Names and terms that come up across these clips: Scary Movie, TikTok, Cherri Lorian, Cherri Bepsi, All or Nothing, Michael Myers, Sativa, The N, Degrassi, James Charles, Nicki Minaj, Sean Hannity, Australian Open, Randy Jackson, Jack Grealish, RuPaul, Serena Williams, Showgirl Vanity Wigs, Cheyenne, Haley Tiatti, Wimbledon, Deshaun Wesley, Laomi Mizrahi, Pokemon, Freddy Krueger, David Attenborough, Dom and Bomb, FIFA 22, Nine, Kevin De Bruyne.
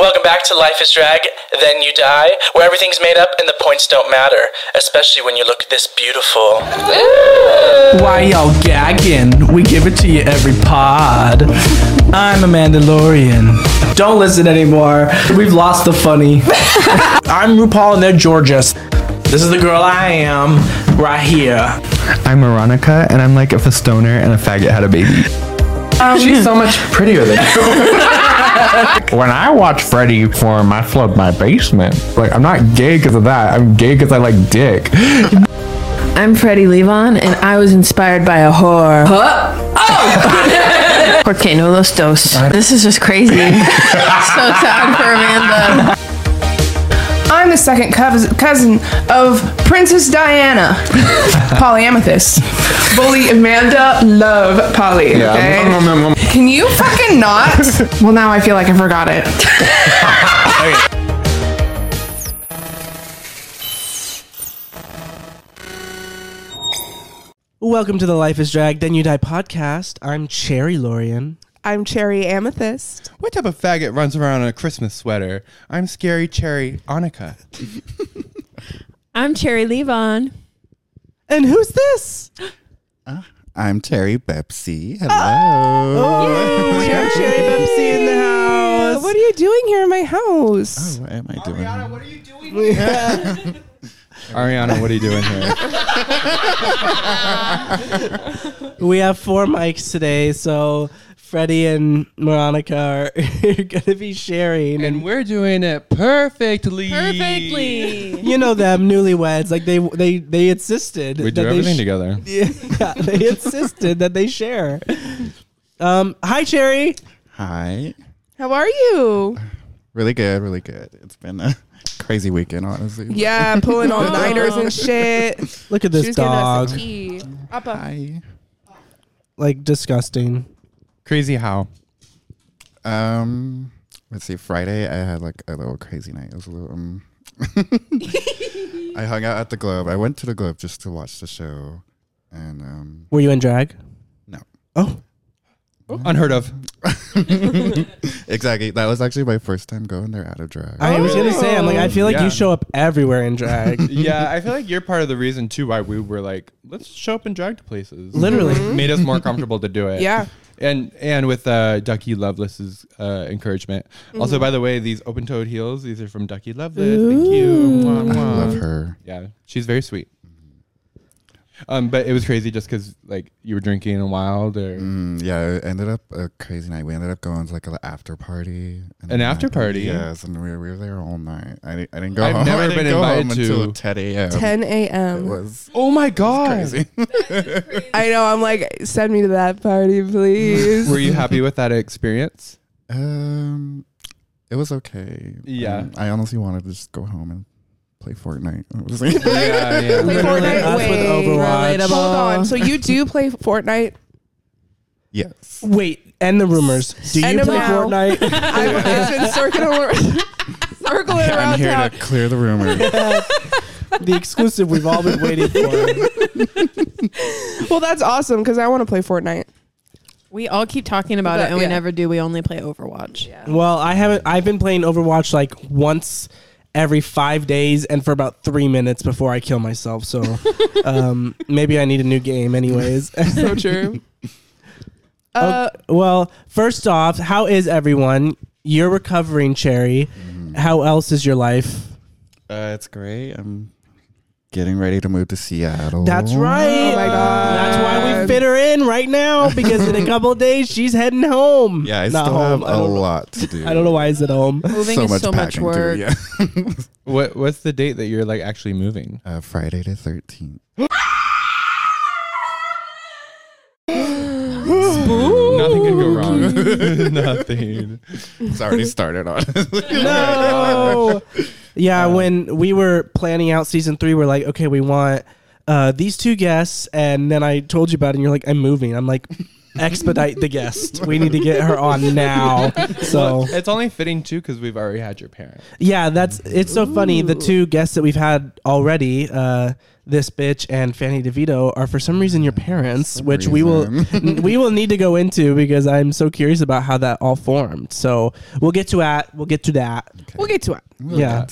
Welcome back to Life is Drag, Then You Die, where everything's made up and the points don't matter, especially when you look this beautiful. Ooh. Why y'all gagging? We give it to you every pod. I'm Amanda Lorian. Don't listen anymore. We've lost the funny. I'm RuPaul and they're Georgia. This is the girl I am, right here. I'm Moronica, and I'm like if a stoner and a faggot had a baby. She's so much prettier than you. When I watch Freddy perform, I flood my basement. Like, I'm not gay because of that. I'm gay because I like dick. I'm Freddie Levon, and I was inspired by a whore. Huh? Oh! Porque no los dos. This is just crazy. So sad for Amanda. I'm the second cousin of Princess Diana. Polyamethyst. Bully Amanda, love Polly. Yeah. Okay? Can you fucking not? Well, now I feel like I forgot it. Welcome to the Life is Drag, Then You Die podcast. I'm Cherri Lorian. I'm Cherri Amethyst. What type of faggot runs around in a Christmas sweater? I'm Scary Cherri Anika. I'm Cherri Levon. And who's this? I'm Cherri Bepsi. Hello. Oh, we have Cherri Bepsi in the house. What are you doing here in my house? Oh, what am I doing? Ariana, what are you doing here? Ariana, what are you doing here? We have four mics today, so Freddie and Moronica are gonna be sharing, and we're doing it perfectly. Perfectly, you know them newlyweds. Like they insisted. We do everything together. Yeah, they insisted that they share. Hi, Cherri. Hi. How are you? Really good, really good. It's been a crazy weekend, honestly. Yeah, pulling all-nighters and shit. Look at this dog. She was giving us a tea. Hi. Like disgusting. Crazy how? Let's see. Friday, I had like a little crazy night. It was a little. I hung out at the Globe. I went to the Globe just to watch the show, and Were you in drag? No. Oh. Unheard of. Exactly. That was actually my first time going there out of drag. I was gonna say, I'm like, I feel like you show up everywhere in drag. Yeah, I feel like you're part of the reason too why we were like, let's show up in drag to places. Literally, made us more comfortable to do it. Yeah. And with Ducky Loveless's encouragement. Mm-hmm. Also, by the way, these open-toed heels, these are from Ducky Loveless. Ooh. Thank you. Mwah, mwah. I love her. Yeah, she's very sweet. But it was crazy just because like you were drinking a wild. Yeah, it ended up a crazy night. We ended up going to like an after party. An after party? Yes, and we were there all night. I didn't go I've home. I've never I been invited to until 10 a.m. 10 a.m. It was. Oh my god! It was crazy. Crazy. I know. I'm like, send me to that party, please. Were you happy with that experience? It was okay. Yeah, I honestly wanted to just go home and play Fortnite. Yeah. Play Fortnite with Overwatch. Relatable. Hold on. So you do play Fortnite? Yes. Wait, and the rumors. Do you play Fortnite? I've been circling around. I'm here to clear the rumors. The exclusive we've all been waiting for. Well, that's awesome because I want to play Fortnite. We all keep talking about it, and we never do. We only play Overwatch. Yeah. Well, I've been playing Overwatch like once every 5 days and for about 3 minutes before I kill myself. So maybe I need a new game anyways. So true. Well, first off, how is everyone? You're recovering, Cherri. How else is your life? It's great. I'm getting ready to move to Seattle. That's right. Oh my God. That's why we fit her in right now because in a couple of days she's heading home. Yeah, I still have a lot to do. I don't know why I said home. Moving is so much work. What's the date that you're like actually moving? Friday the 13th. Nothing could go wrong. Nothing. It's already started, honestly. No. Yeah, when we were planning out season 3, we're like, okay, we want these two guests, and then I told you about it, and you're like, I'm moving. I'm like, expedite the guest. We need to get her on now. So well, it's only fitting too because we've already had your parents. Yeah, that's it's so funny. The two guests that we've had already, this bitch and Fanny DeVito, are for some reason your parents, we will need to go into because I'm so curious about how that all formed. So we'll get to that. Okay. We'll get to it.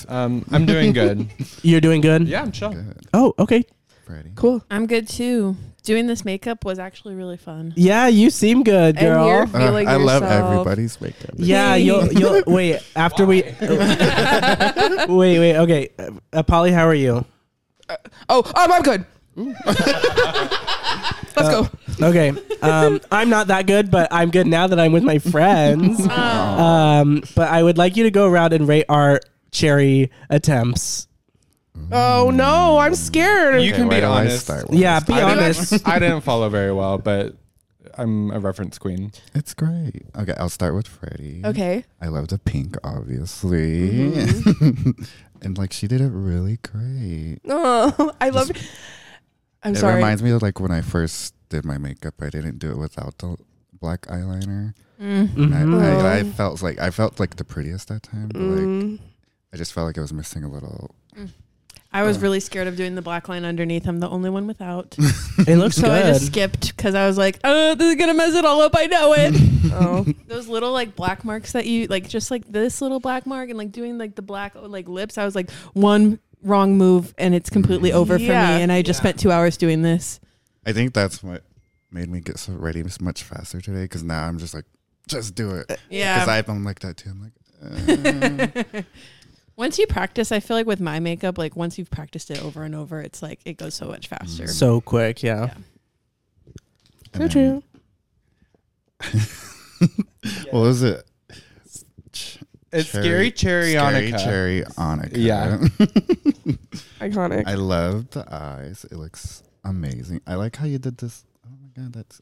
I'm doing good. You're doing good. Yeah, I'm chill. Good. Oh, okay. Freddie. Cool. I'm good too. Doing this makeup was actually really fun. Yeah, you seem good, girl. And you're feeling I love everybody's makeup. Yeah, you'll wait after we wait. Okay, Polly, how are you? I'm good. Let's go. Okay. I'm not that good, but I'm good now that I'm with my friends. But I would like you to go around and rate our Cherri attempts. Oh no, I'm scared. You can be honest. Yeah, be honest. I didn't follow very well, but I'm a reference queen. It's great. Okay, I'll start with Freddie. Okay. I love the pink, obviously. Mm-hmm. And like she did it really great. Oh, I love it. It reminds me of like when I first did my makeup, I didn't do it without the black eyeliner. Mm-hmm. And I felt like the prettiest that time. But like I just felt like I was missing a little. I was really scared of doing the black line underneath. I'm the only one without. It looks so good. So I just skipped because I was like, oh, this is going to mess it all up. I know it. Oh, those little like black marks that you like, just like this little black mark and like doing like the black like lips. I was like one wrong move and it's completely over for me. And I just spent 2 hours doing this. I think that's what made me get so ready much faster today because now I'm just like, just do it. Yeah. Because I'm like that too. I'm like, Once you practice, I feel like with my makeup, like once you've practiced it over and over, it's like it goes so much faster. So quick, yeah. So true. What was it? It's Cherri Cherrionica. Cherri Cherrionica. Yeah. Iconic. I love the eyes. It looks amazing. I like how you did this. Oh my God, that's.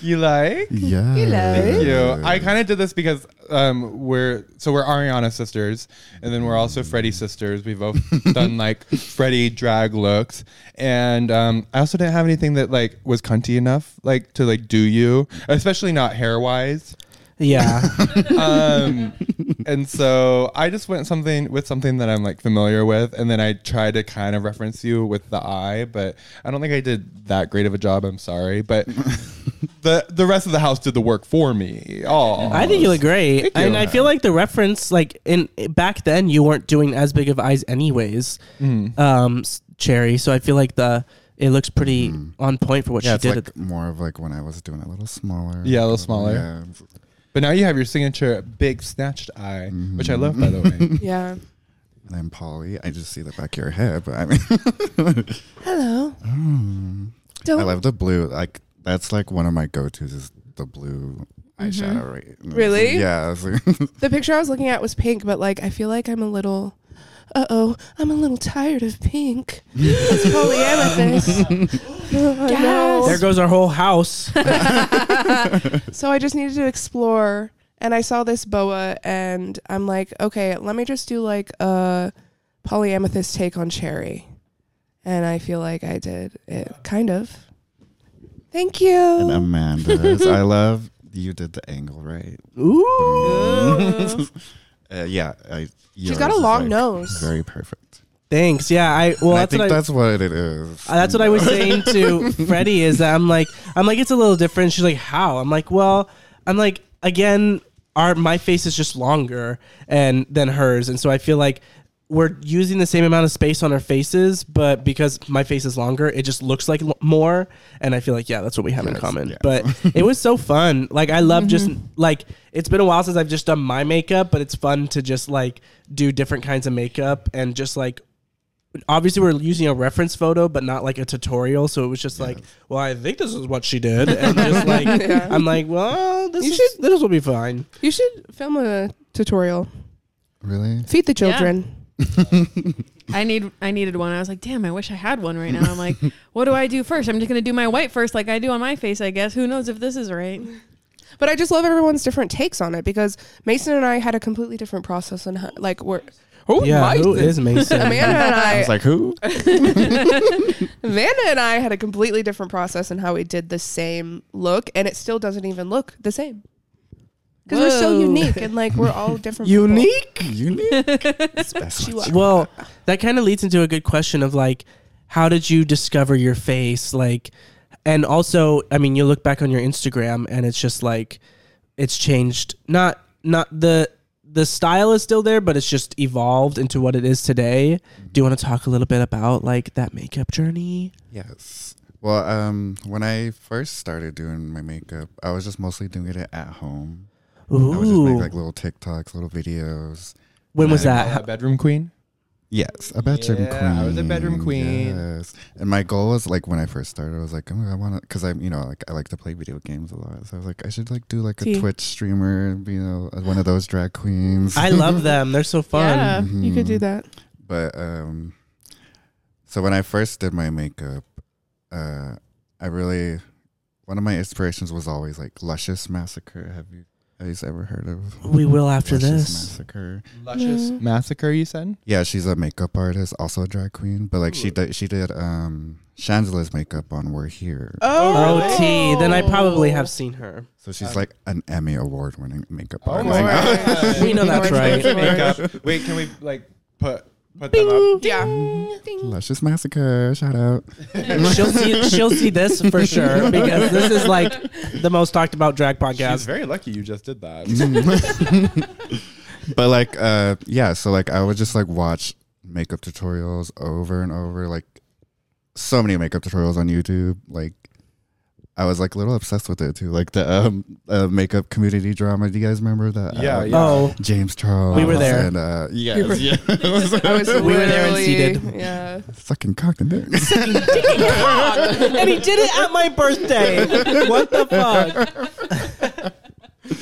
You like? Yeah. You like? Thank you. I kind of did this because we're Ariana sisters, and then we're also Freddie sisters. We've both done like Freddie drag looks, and I also didn't have anything that like was cunty enough like to like do you, especially not hair wise. Yeah. And so I just went with something that I'm like familiar with, and then I tried to kind of reference you with the eye, but I don't think I did that great of a job. I'm sorry, but the rest of the house did the work for me. Oh, I think you look great, and I feel like the reference like in back then you weren't doing as big of eyes anyways, Cherri. So I feel like it looks pretty on point for what she did. It's like more of like when I was doing it a little smaller. Yeah, a little smaller. Yeah. But now you have your signature big snatched eye, which I love, by the way. Yeah. And I'm Polly. I just see the back of your head, but I mean. Hello. I love the blue. Like that's like one of my go-tos is the blue eyeshadow. Right? Really? Yeah. The picture I was looking at was pink, but like I feel like I'm a little tired of pink. It's polyamethyst. Yes. There goes our whole house. So I just needed to explore, and I saw this boa, and I'm like, okay, let me just do like a polyamethyst take on Cherri, and I feel like I did it, kind of. Thank you. And Amanda, I love you did the angle right. Ooh. She's got a long nose. Very perfect. Thanks. Yeah. I think that's what it is. That's what I was saying to Freddie is that I'm like, it's a little different. She's like, how? I'm like, well, again, my face is just longer than hers. And so I feel like we're using the same amount of space on our faces, but because my face is longer, it just looks like more. And I feel like, that's what we have in common. Yeah. But it was so fun. Like, I love just like, it's been a while since I've just done my makeup, but it's fun to just like do different kinds of makeup and just like, obviously we're using a reference photo, but not like a tutorial. So it was just like, well, I think this is what she did. And just like, I'm like, well, this will be fine. You should film a tutorial. Really? Feed the children. Yeah. I needed one. I was like, damn, I wish I had one right now. I'm like, what do I do first? I'm just going to do my white first like I do on my face, I guess. Who knows if this is right? But I just love everyone's different takes on it because Mason and I had a completely different process and like we're Who is Mason? Amanda and I was like, who? Amanda and I had a completely different process in how we did the same look, and it still doesn't even look the same. Because we're so unique, and like we're all different. Unique? Well, that kind of leads into a good question of like, how did you discover your face? Like, and also, I mean, you look back on your Instagram, and it's just like, it's changed. Not the style is still there, but it's just evolved into what it is today. Do you want to talk a little bit about like that makeup journey? Yes. Well, when I first started doing my makeup, I was just mostly doing it at home. Ooh. I would just make like little TikToks, little videos. When was that? A bedroom queen? Yes, a bedroom queen. I was a bedroom queen. Yes. And my goal was like when I first started, I was like, oh, I want to, because I'm, you know, like I like to play video games a lot. So I was like, I should like do like a Twitch streamer, you know, one of those drag queens. I love them. They're so fun. Yeah, you could do that. But so when I first did my makeup, one of my inspirations was always like Luscious Massacre. Have you guys ever heard of? We will after Luscious this. Massacre. Luscious Massacre, you said? Yeah, she's a makeup artist, also a drag queen, but like she did Shangela's makeup on We're Here. Oh, T. Then I probably have seen her. So she's like an Emmy award-winning makeup artist. Oh, we know that's right. Makeup. Wait, can we like put them up? Yeah. Ding. Luscious Massacre, shout out. she'll see this for sure, because this is like the most talked about drag podcast. She's very lucky you just did that. But like so like I would just like watch makeup tutorials over and over, like so many makeup tutorials on YouTube. Like I was like a little obsessed with it too, like the makeup community drama. Do you guys remember that? Yeah. Oh, James Charles. We were there. And, we were there and seated. Yeah. Sucking cock in there. Sucking cock, and he did it at my birthday. What the fuck?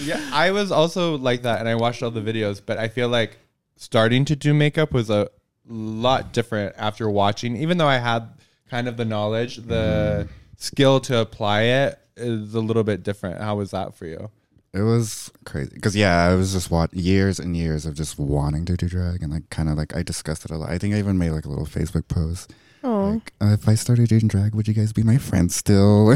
Yeah, I was also like that, and I watched all the videos. But I feel like starting to do makeup was a lot different after watching. Even though I had kind of the knowledge, skill to apply it is a little bit different. How was that for you? It was crazy because I was just years and years of just wanting to do drag, and like kind of like I discussed it a lot. I think I even made like a little Facebook post. Oh, like, if I started doing drag, would you guys be my friends still?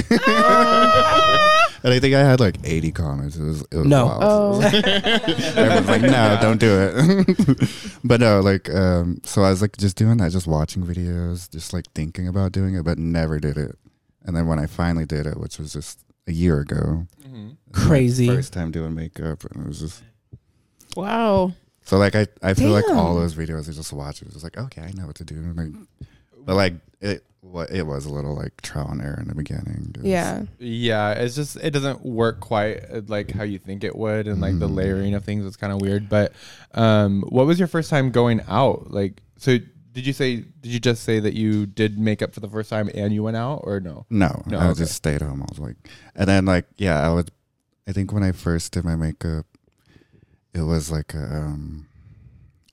And I think I had like 80 comments. It was no. Wild. Oh. Everyone's like, no, don't do it. But no, like, so I was like just doing that, just watching videos, just like thinking about doing it, but never did it. And then when I finally did it, which was just a year ago. Mm-hmm. Crazy. First time doing makeup. And it was just... Wow. So, like, I feel like all those videos I just watch, it was just like, okay, I know what to do. And it was a little, like, trial and error in the beginning. Yeah, it's just, it doesn't work quite like how you think it would. And, like, the layering of things was kind of weird. But what was your first time going out? Like, so... Did you just say that you did makeup for the first time and you went out, or no? No, I just stayed home. I was like, and then like, I think when I first did my makeup, it was like, it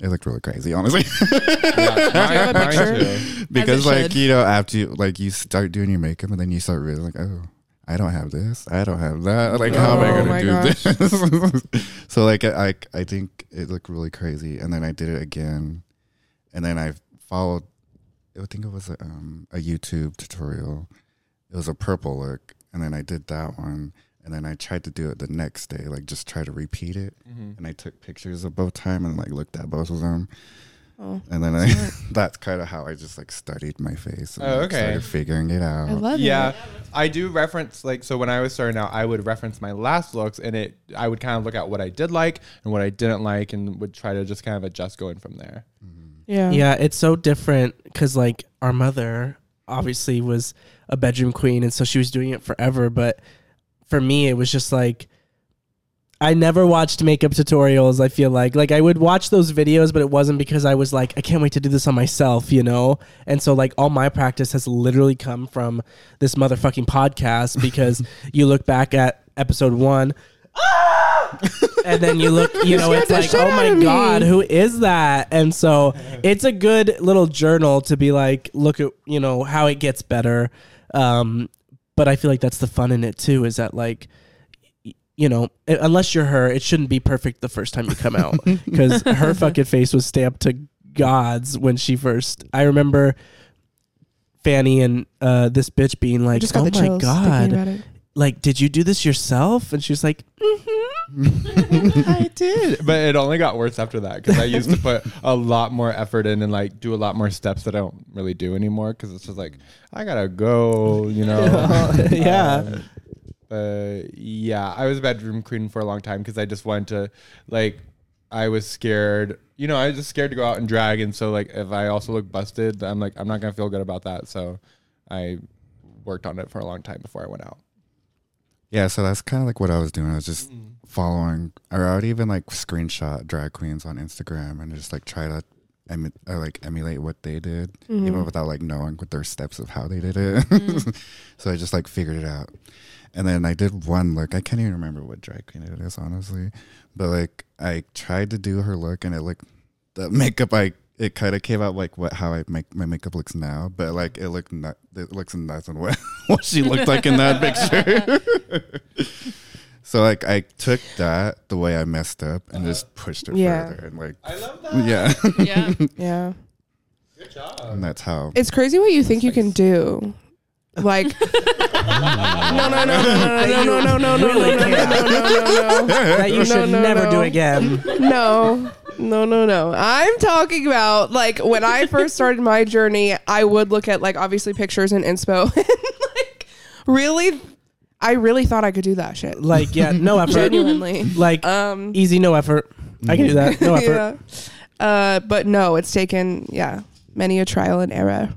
looked really crazy, honestly. Yeah, mine too. Because like, you know, after you, like you start doing your makeup and then you start really like, oh, I don't have this. I don't have that. Like, how am I going to do this? So like, I think it looked really crazy. And then I did it again. And then I followed, I think it was a YouTube tutorial. It was a purple look. And then I did that one. And then I tried to do it the next day, like just try to repeat it. Mm-hmm. And I took pictures of both time and like looked at both of them. Oh, and then that's kind of how I just like studied my face. And started figuring it out. I love it. Yeah, I do reference like, so when I was starting out, I would reference my last looks and I would kind of look at what I did like and what I didn't like and would try to just kind of adjust going from there. Mm-hmm. Yeah, it's so different because, like, our mother obviously was a bedroom queen, and so she was doing it forever. But for me, it was just like, I never watched makeup tutorials, I feel like. Like, I would watch those videos, but it wasn't because I was like, I can't wait to do this on myself, you know? And so, like, all my practice has literally come from this motherfucking podcast because you look back at episode 1. And then you look, you know, it's like, oh my God, who is that? And so it's a good little journal to be like, look at, you know, how it gets better. But I feel like that's the fun in it too, is that like, you know, unless you're her, it shouldn't be perfect the first time you come out, because her fucking face was stamped to gods when she first. I remember Fanny and this bitch being like, "Oh my god, like, did you do this yourself?" And she was like, I did. But it only got worse after that, because I used to put a lot more effort in and like do a lot more steps that I don't really do anymore, because it's just like, I gotta go, you know. Yeah, I was a bedroom queen for a long time, because I just wanted to, like, I was scared, you know, I was just scared to go out and drag. And so like, if I also look busted, I'm like, I'm not gonna feel good about that. So I worked on it for a long time before I went out. Yeah, so that's kind of like what I was doing. I was just following, or I would even like screenshot drag queens on Instagram and just like try to emulate what they did, even without like knowing what their steps of how they did it. So I just like figured it out. And then I did one look. I can't even remember what drag queen it is, honestly. But like, I tried to do her look, and it looked, the makeup, it kind of came out like how I make my makeup looks now, but like it looks nothing what she looked like in that picture. So like, I took that the way I messed up and just pushed it further, and like, I love that. Yeah. Good job. And that's how. It's crazy what you think you can do. Like, no. That you should never do again. No. I'm talking about, like, when I first started my journey, I would look at, like, obviously pictures and inspo. And, like, I really thought I could do that shit. Like, yeah, no effort. Genuinely. Like, easy, no effort. I can do that. No effort. Yeah. But no, it's taken, many a trial and error.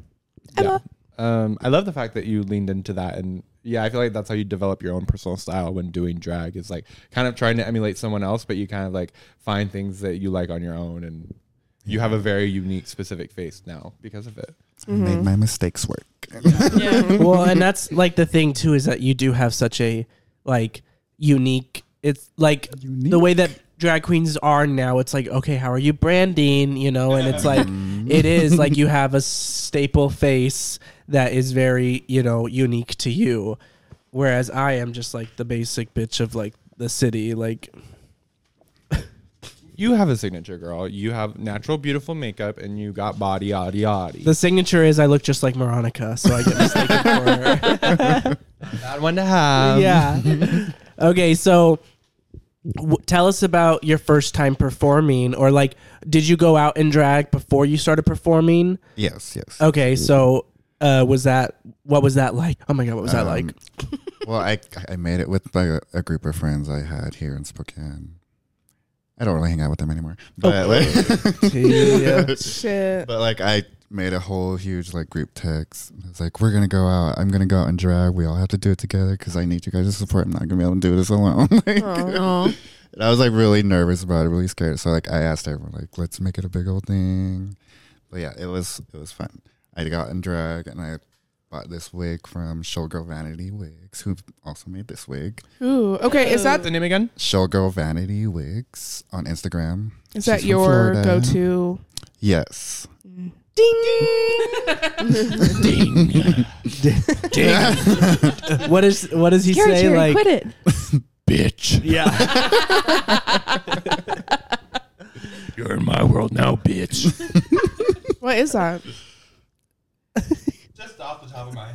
Emma. Yeah. I love the fact that you leaned into that, and I feel like that's how you develop your own personal style when doing drag. It's like kind of trying to emulate someone else, but you kind of like find things that you like on your own, and you have a very unique, specific face now because of it. I made my mistakes work. Well, and that's like the thing too, is that you do have such a like unique. It's like the way that drag queens are now. It's like, okay, how are you branding? You know, and it's like it is like you have a staple face that is very, you know, unique to you. Whereas I am just like the basic bitch of like the city. Like, you have a signature, girl. You have natural, beautiful makeup, and you got body, yaddy, yaddy. The signature is I look just like Moronica, so I get mistaken for her. Bad one to have. Yeah. Okay, so tell us about your first time performing, or like, did you go out and drag before you started performing? Yes. Okay, so... what was that like? Oh my God, what was that like? Well, I made it with like a group of friends I had here in Spokane. I don't really hang out with them anymore. But shit. But like, I made a whole huge like group text. It's like, we're gonna go out. I'm gonna go out and drag. We all have to do it together because I need you guys to support. I'm not gonna be able to do this alone. And I was like really nervous about it, really scared. So like, I asked everyone, like, let's make it a big old thing. But yeah, it was fun. I got in drag, and I bought this wig from Showgirl Vanity Wigs, who also made this wig. Ooh, okay. Is that the name again? Showgirl Vanity Wigs on Instagram. Is that your go-to? Yes. Ding! Ding! Ding! What does he say? Cherri, like, quit it, bitch. Yeah. You're in my world now, bitch. What is that? Just off the top of my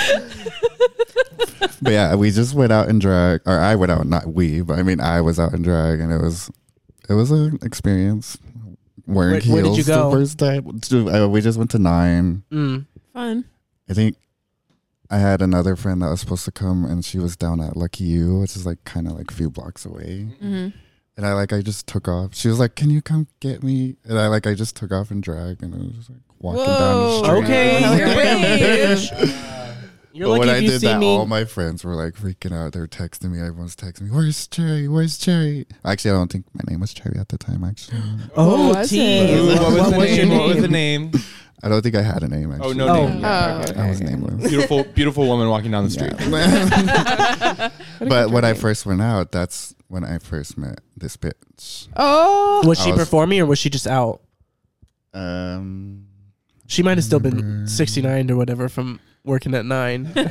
head. But yeah, we just went out in drag, or I went out, not we, but I mean, I was out in drag, and it was an experience. Wearing heels. Where did you go? The first time, we just went to Nine. Fun. I think I had another friend that was supposed to come, and she was down at Lucky U, which is like kind of like a few blocks away. And I just took off. She was like, "Can you come get me?" And I just took off in drag, and I was just like walking down the street. Okay, you're lucky. But when I did that, all my friends were like freaking out. They were texting me. Everyone's texting me, "Where's Cherri? Where's Cherri?" Actually, I don't think my name was Cherri at the time. Actually, what was the name? I don't think I had a name. Actually. No name. Okay. I was nameless. Beautiful woman walking down the street. Yeah. But when I first went out, that's when I first met this bitch. Oh, was she performing, or was she just out? She might have still been 69 or whatever from working at Nine? Yeah,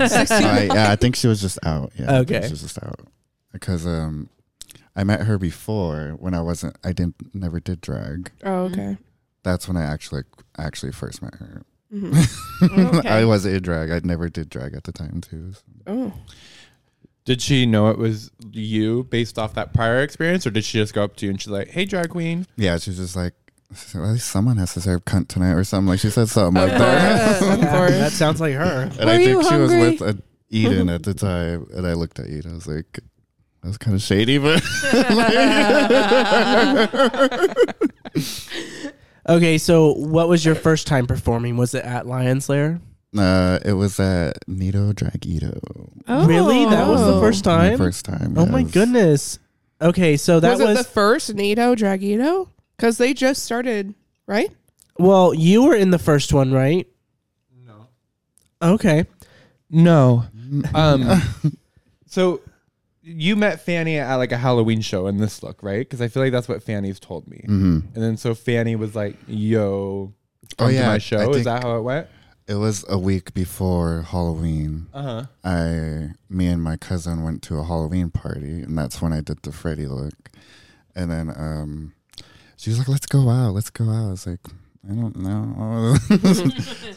I think she was just out. Yeah, okay. She was just out. Because I met her before when I wasn't, I never did drag. Oh, okay. That's when I actually first met her. Mm-hmm. Oh, okay. I was in drag. I never did drag at the time, too. So. Oh. Did she know it was you based off that prior experience, or did she just go up to you and she's like, "Hey, drag queen"? Yeah, she's just like, "At least someone has to serve cunt tonight," or something. Like she said something like that. That sounds like her. And I think she was with Eden at the time, and I looked at Eden. I was like, "That was kind of shady," but. Okay, so what was your first time performing? Was it at Lion's Lair? It was at Nido Draguito. Oh. Really? That was the first time? The first time, yes. Oh my goodness. Okay, so that was... Was it the first Nido Draguito? Because they just started, right? Well, you were in the first one, right? No. Okay. No. So you met Fanny at like a Halloween show in this look, right? Because I feel like that's what Fanny's told me. Mm-hmm. And then so Fanny was like, yo, come to my show. Is that how it went? It was a week before Halloween. Uh-huh. Me and my cousin went to a Halloween party, and that's when I did the Freddy look. And then she was like, let's go out. I was like, I don't know. So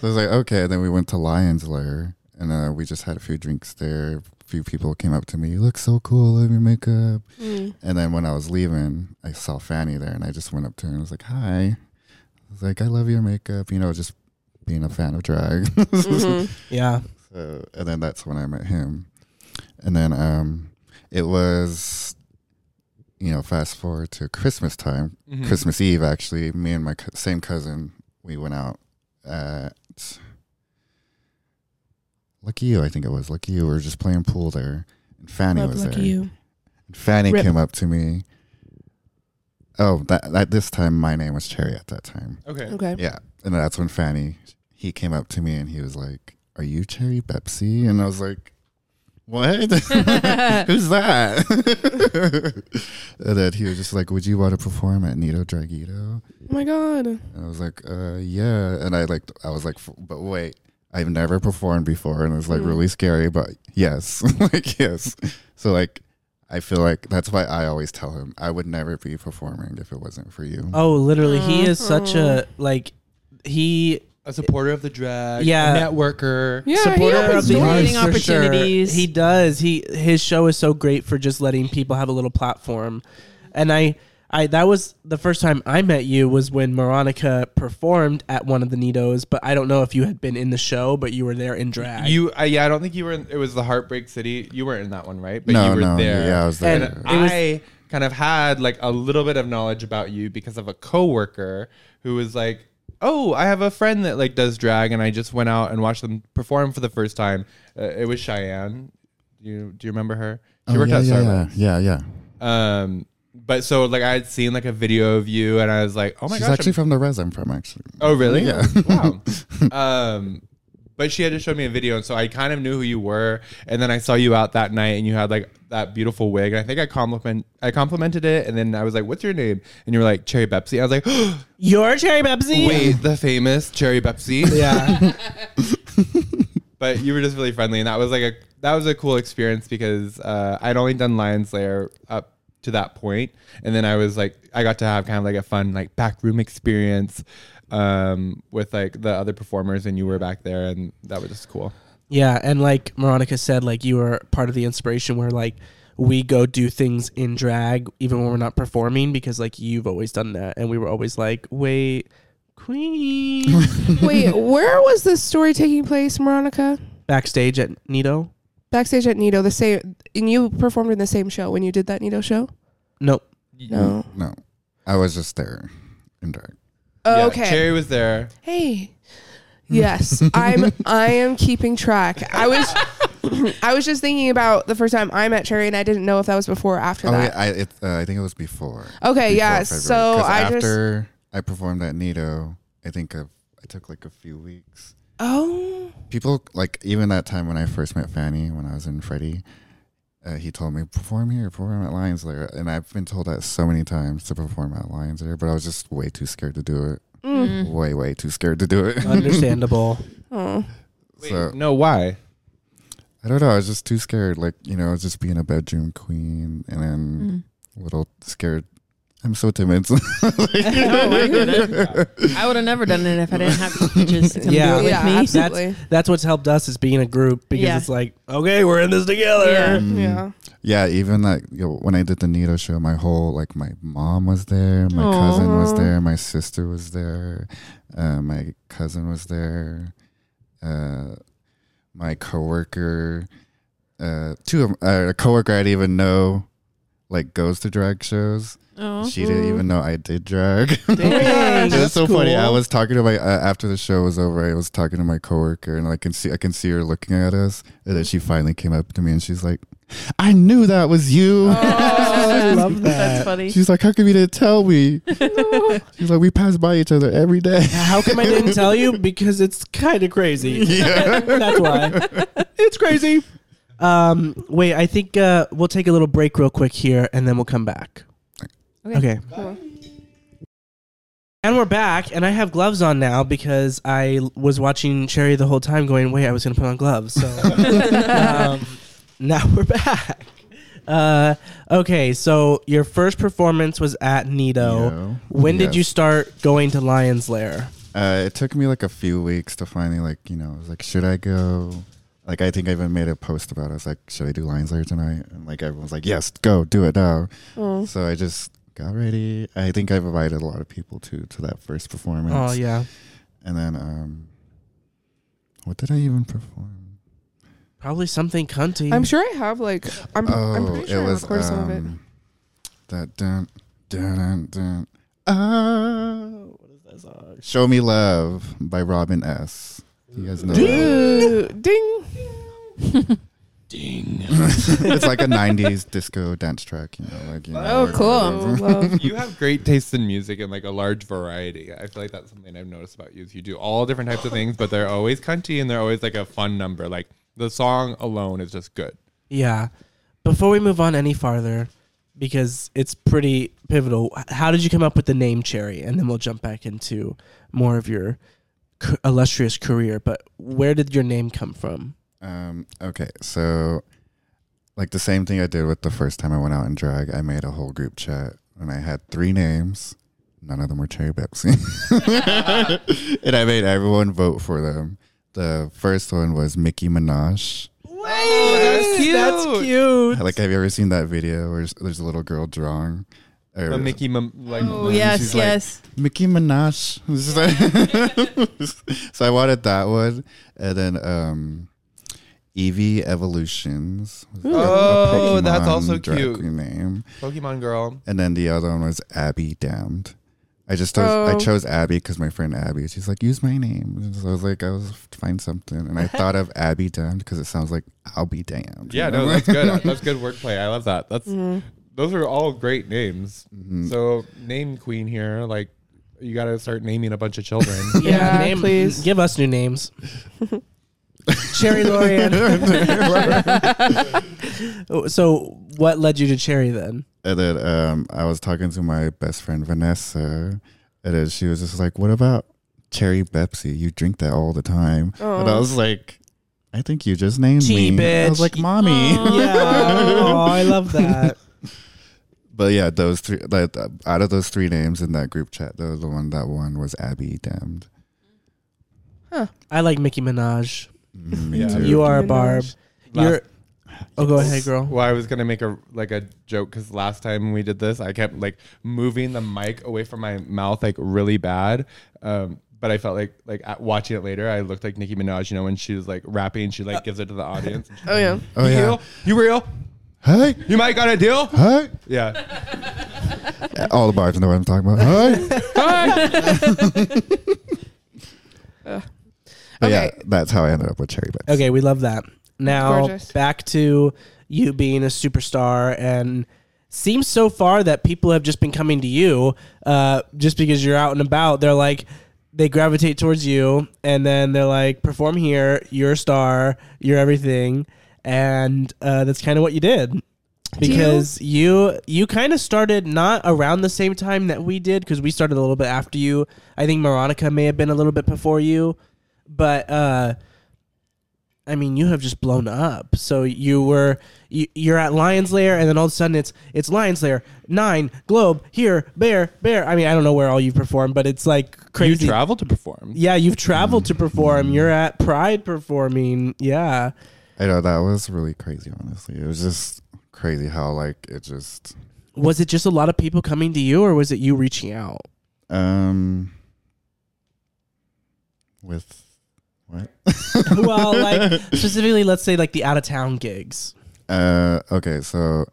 I was like, okay. And then we went to Lion's Lair, and we just had a few drinks there. A few people came up to me, you look so cool, love your makeup. Mm. And then when I was leaving, I saw Fanny there, and I just went up to her and was like, hi. I was like, I love your makeup. You know, just... being a fan of drag. Mm-hmm. Yeah. So, and then that's when I met him. And then it was, you know, fast forward to Christmas time. Mm-hmm. Christmas Eve, actually. Me and my same cousin, we went out at Lucky U, I think it was. Lucky U. We were just playing pool there. And Fanny was there. Lucky U. And Fanny came up to me. Oh, at this time, my name was Cherri at that time. Okay. Yeah. And that's when he came up to me and he was like, are you Cherri Bepsi? And I was like, what? Who's that? And then he was just like, would you want to perform at Nido Draguito? Oh my God. And I was like, yeah. And I was like, but wait, I've never performed before. And it was like really scary, but yes. Yes. So I feel like that's why I always tell him I would never be performing if it wasn't for you. Oh, literally. He is such a supporter of the drag, a networker, supporter of the creating opportunities. Sure. He does. His show is so great for just letting people have a little platform. And I that was the first time I met you was when Moronica performed at one of the Nidos, but I don't know if you had been in the show, but you were there in drag. I don't think you were in, it was the Heartbreak City. You weren't in that one, right? But you were there. Yeah, I was there. And I kind of had like a little bit of knowledge about you because of a coworker who was like, oh, I have a friend that like does drag and I just went out and watched them perform for the first time. It was Cheyenne. Do you remember her? She worked at Starbucks. Yeah. But so, I had seen, a video of you, and I was like, oh, my gosh. She's actually from the res I'm from, actually. Oh, really? Yeah. Wow. But she had just showed me a video, and so I kind of knew who you were, and then I saw you out that night, and you had, that beautiful wig, and I think I complimented it, and then I was like, what's your name? And you were like, Cherri Bepsi. I was like, oh, you're Cherri Bepsi? Wait, the famous Cherri Bepsi? Yeah. But you were just really friendly, and that was, a cool experience because I'd only done Lion's Lair up to that point. And then I was I got to have kind of a fun backroom experience with the other performers, and you were back there, and that was just cool. Yeah. And Moronica said, you were part of the inspiration where we go do things in drag even when we're not performing because you've always done that. And we were always wait, queen. Wait, where was this story taking place, Moronica? Backstage at Nido, the same, and you performed in the same show when you did that Nido show? No. I was just there in drag. Oh, okay. Cherri was there. Hey. Yes, I am keeping track. I was just thinking about the first time I met Cherri, and I didn't know if that was before or after that. I think it was before. Okay, yeah. So I performed at Nido, I think I took a few weeks. Oh. People, even that time when I first met Fanny, when I was in Freddie, he told me, perform at Lion's Lair. And I've been told that so many times to perform at Lion's Lair, but I was just way too scared to do it. Mm. Way, way too scared to do it. Understandable. Oh. Wait, so, no, why? I don't know. I was just too scared. Like, you know, I was just being a bedroom queen and then a little scared. I'm so timid. I would have never done it if I didn't have teachers to come do it with me. Absolutely. That's what's helped us is being a group because it's like, okay, we're in this together. Yeah. Even like, you know, when I did the Nido show, my whole, like, my mom was there, my cousin was there, my sister was there, my cousin was there, my coworker, a coworker I didn't even know, like, goes to drag shows. Oh. She didn't even know I did drag. It was so funny. I was talking to my after the show was over. I was talking to my coworker, and I can see her looking at us. And then she finally came up to me, and she's like, "I knew that was you." Oh, I love that. That's funny. She's like, "How come you didn't tell me?" She's like, "We pass by each other every day." How come I didn't tell you? Because it's kind of crazy. Yeah, that's why. It's crazy. Wait, I think we'll take a little break real quick here, and then we'll come back. Okay. Cool. And we're back, and I have gloves on now because I was watching Cherri the whole time going, wait, I was going to put on gloves. So now we're back. Okay, so your first performance was at Nido. When did you start going to Lion's Lair? It took me like a few weeks to finally, like, you know, I was like, should I go? Like, I think I even made a post about it. I was like, should I do Lion's Lair tonight? And like, everyone's like, yes, go, do it now. Oh. So I just got ready. I think I've invited a lot of people to that first performance. Oh yeah. And then what did I even perform? Probably something cunty. I'm sure I have, like, I'm pretty sure I recorded some of it. That dun dun dun. Oh, what is that song? Show Me Love by Robin S. You guys know that? Ding. Ding. It's like a 90s disco dance track, you know, like, you know, cool. You have great taste in music and like a large variety. I feel like that's something I've noticed about you. You do all different types of things, but they're always cunty and they're always like a fun number. Like the song alone is just good. Yeah. Before we move on any farther, because it's pretty pivotal, how did you come up with the name Cherri? And then we'll jump back into more of your illustrious career, but where did your name come from? Okay, so like the same thing I did with the first time I went out in drag, I made a whole group chat and I had 3 names. None of them were Cherri Bepsi. And I made everyone vote for them. The first one was Nicki Minaj. Wait, that's cute. Like, have you ever seen that video where there's a little girl drawing? Or Nicki yes. Nicki Minaj. So I wanted that one. And then Eevee Evolutions. Oh, that's also cute name. Pokemon girl. And then the other one was Abby Damned. I chose Abby because my friend Abby, she's like, use my name. And so I was like, I'll find something. And I thought of Abby Damned because it sounds like I'll be damned. Yeah, no, that's good. That's good wordplay. I love that. That's those are all great names. So name queen here, like, you got to start naming a bunch of children. Please give us new names. Cherri Lorian. So what led you to Cherri then? And then I was talking to my best friend Vanessa, and then she was just like, "What about Cherri Bepsi? You drink that all the time." Oh. And I was like, "I think you just named me." Bitch. I was like, "Mommy." I love that. But yeah, those 3, like, out of those 3 names in that group chat, that one was Abby Damned. Huh. I like Nicki Minaj. You are a barb. Go ahead, girl. Well, I was gonna make a joke because last time we did this, I kept like moving the mic away from my mouth like really bad. But I felt like watching it later, I looked like Nicki Minaj. You know, when she was like rapping, she like gives it to the audience. You real? Hey, you might got a deal. Hey, yeah. All the bars know what I'm talking about. Hey. Okay. Yeah, that's how I ended up with Cherri Bepsi. Okay, we love that. Now back to you being a superstar, and seems so far that people have just been coming to you, just because you're out and about. They're like, they gravitate towards you, and then they're like, perform here. You're a star. You're everything. And that's kind of what you did, because you kind of started not around the same time that we did, because we started a little bit after you. I think Moronica may have been a little bit before you, but I mean, you have just blown up. So you're at Lion's Lair, and then all of a sudden it's Lion's Lair, Nine, Globe, here, Bear. I mean, I don't know where all you've performed, but it's like crazy. You traveled to perform. Yeah, you've traveled to perform. You're at Pride performing. Yeah. I know, that was really crazy, honestly. It was just crazy how, like, it just... Was it just a lot of people coming to you, or was it you reaching out? With... What? Well, like, specifically, let's say, like, the out-of-town gigs. Okay, so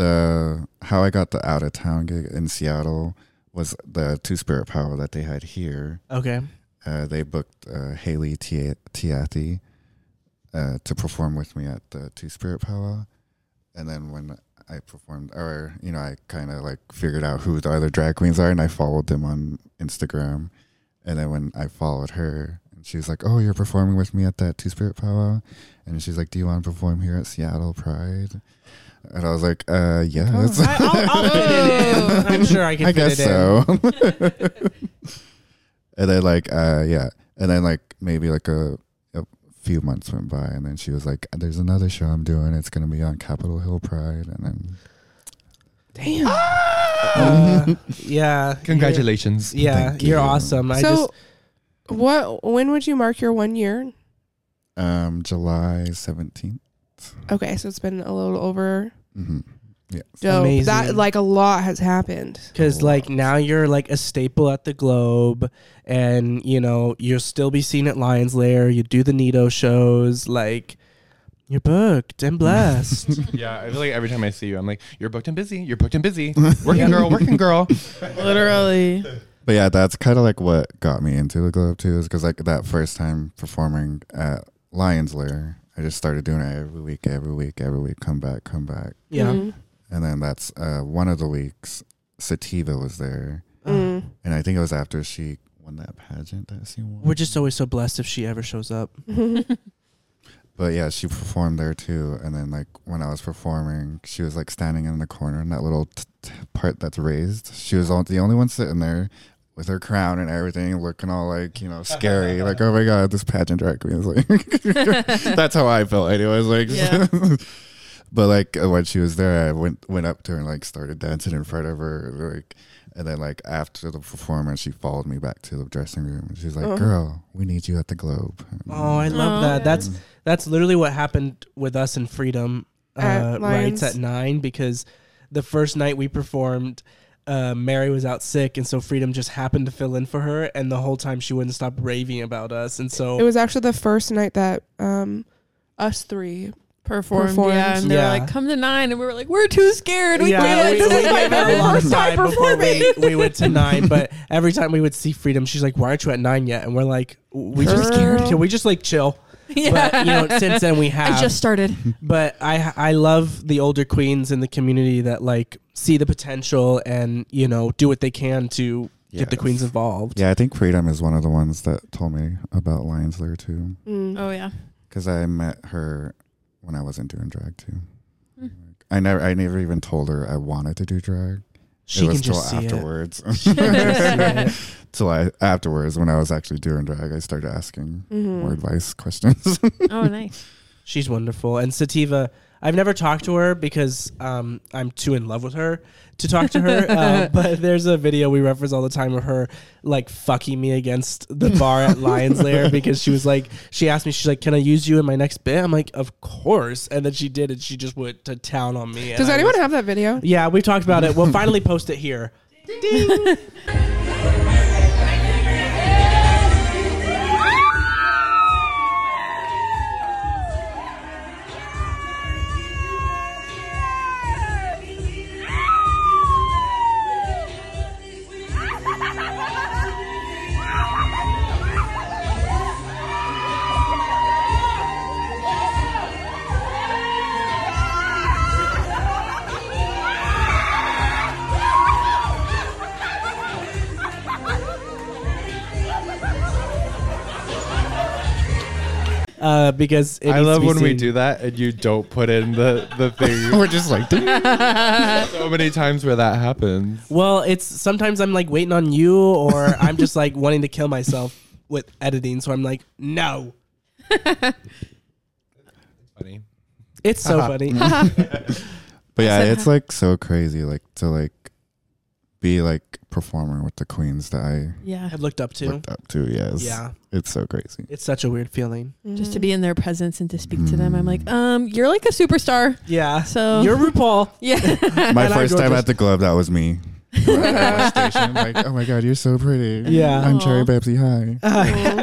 how I got the out-of-town gig in Seattle was the Two Spirit Power that they had here. Okay. They booked Haley Tiatti to perform with me at the Two Spirit Power. And then when I performed, or, you know, I kind of, like, figured out who the other drag queens are, and I followed them on Instagram. And then when I followed her... She was like, oh, you're performing with me at that Two Spirit Powwow? And she's like, do you want to perform here at Seattle Pride? And I was like, yes. Oh, I'll fit it in. I'm sure I can fit it in. So. And then, like, yeah. And then, like, maybe, like, a few months went by. And then she was like, there's another show I'm doing. It's going to be on Capitol Hill Pride. And then... Damn. Yeah. Congratulations. You're awesome. So, when would you mark your 1 year? July 17th. Okay, so it's been a little over. Mm-hmm. Yeah, dope. That, like, a lot has happened. Because, like, now you're, like, a staple at the Globe, and, you know, you'll still be seen at Lion's Lair. You do the Nido shows, like. You're booked and blessed. Yeah, I feel like every time I see you, I'm like, you're booked and busy. You're booked and busy. Working girl. Literally. But yeah, that's kind of like what got me into the Globe too, is because, like, that first time performing at Lion's Lair, I just started doing it every week, come back. Yeah. Mm-hmm. And then that's one of the weeks, Sativa was there. Mm-hmm. And I think it was after she won that pageant that she won. We're just always so blessed if she ever shows up. But yeah, she performed there too. And then, like, when I was performing, she was, like, standing in the corner in that little part that's raised. She was the only one sitting there with her crown and everything, looking all, like, you know, scary. Like, oh my God, this pageant drag queen is like. That's how I felt anyways. Like, yeah. But, like, when she was there, I went up to her and, like, started dancing in front of her. Like, and then, like, after the performance, she followed me back to the dressing room. And she's like, girl, we need you at the Globe. Oh, I love that. That's literally what happened with us in Freedom Rights at 9, because the first night we performed, Mary was out sick, and so Freedom just happened to fill in for her, and the whole time she wouldn't stop raving about us. And so it was actually the first night that us three performed. Yeah, and they were like, come to 9, and we were like, we're too scared. This is my very first time performing. We went to 9, but every time we would see Freedom, she's like, why aren't you at 9 yet? And we're like, we just, like, chill. Yeah. But, you know, since then we have. I just started. But I love the older queens in the community that, like, see the potential and, you know, do what they can to get the queens involved. Yeah, I think Freedom is one of the ones that told me about Lion's Lair too. Mm. Oh yeah. Because I met her when I wasn't doing drag too. Mm. I never even told her I wanted to do drag. She can just see afterwards. Till afterwards, when I was actually doing drag, I started asking more advice questions. Oh, nice. She's wonderful. And Sativa, I've never talked to her because I'm too in love with her to talk to her. But there's a video we reference all the time of her, like, fucking me against the bar at Lion's Lair, because she was like, she asked me, she's like, can I use you in my next bit? I'm like, of course. And then she did, and she just went to town on me. Does anyone have that video? Yeah, we've talked about it. We'll finally post it here. Ding. Ding. Because I love when we do that and you don't put in the thing. We're just like, so many times where that happens. Well, it's sometimes I'm like waiting on you, or I'm just like wanting to kill myself with editing. So I'm like, no. It's so funny. But yeah, it's like so crazy, like to like be like performer with the queens that I looked up to. Yes. Yeah. It's so crazy. It's such a weird feeling. Mm. Just to be in their presence and to speak to them. I'm like, you're like a superstar. Yeah. So you're RuPaul. Yeah. My first time at the Globe, that was me. Like, oh my god, you're so pretty. Yeah. I'm Cherri Bepsi. Hi.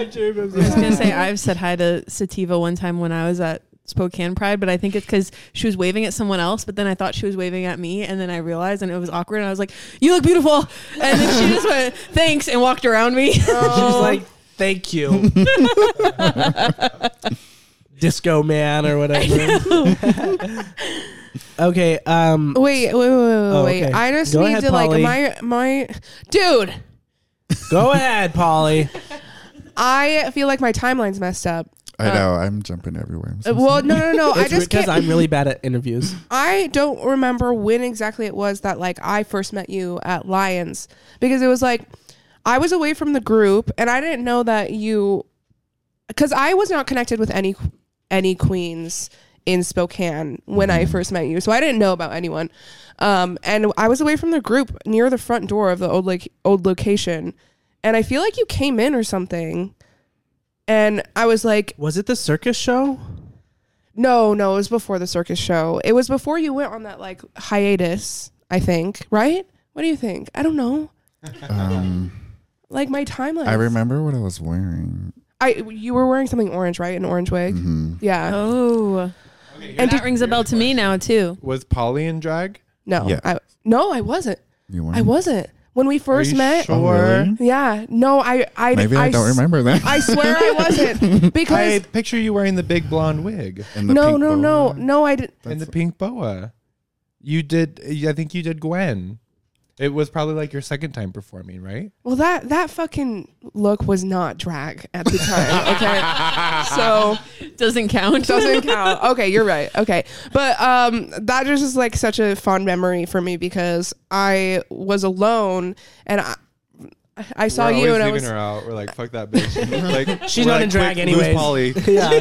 I'm Cherri Bepsi. I was gonna say I've said hi to Sativa one time when I was at Spokane Pride, but I think it's because she was waving at someone else, but then I thought she was waving at me, and then I realized, and it was awkward, and I was like, you look beautiful, and then she just went, thanks, and walked around me. Oh. She was like, thank you. Disco man or whatever. Okay. Wait. Okay. I just need to Polly. Like my dude. Go ahead, Polly. I feel like my timeline's messed up. I know. I'm jumping everywhere. No. I just because I'm really bad at interviews. I don't remember when exactly it was that like I first met you at Lions, because it was like I was away from the group and I didn't know that you, because I was not connected with any queens in Spokane when I first met you, so I didn't know about anyone. And I was away from the group near the front door of the old location, and I feel like you came in or something. And I was like... Was it the circus show? No, it was before the circus show. It was before you went on that like hiatus, I think, right? What do you think? I don't know. Like my timeline. I remember what I was wearing. You were wearing something orange, right? An orange wig? Mm-hmm. Yeah. Oh. Okay, and that rings a bell to me now, too. Was Polly in drag? No. Yeah. I wasn't. You weren't? I wasn't. When we first met, sure? Yeah, no, I don't remember that. I swear I wasn't, because I picture you wearing the big blonde wig and the pink boa. I didn't. And the pink boa, you did. I think you did Gwen. It was probably like your second time performing, right? Well, that fucking look was not drag at the time. Okay, so doesn't count. Okay, you're right. Okay, but that is just like such a fond memory for me, because I was alone and I saw you and I was leaving her out. We're like, fuck that bitch. Like, she's not in drag anyways. Polly. Yeah.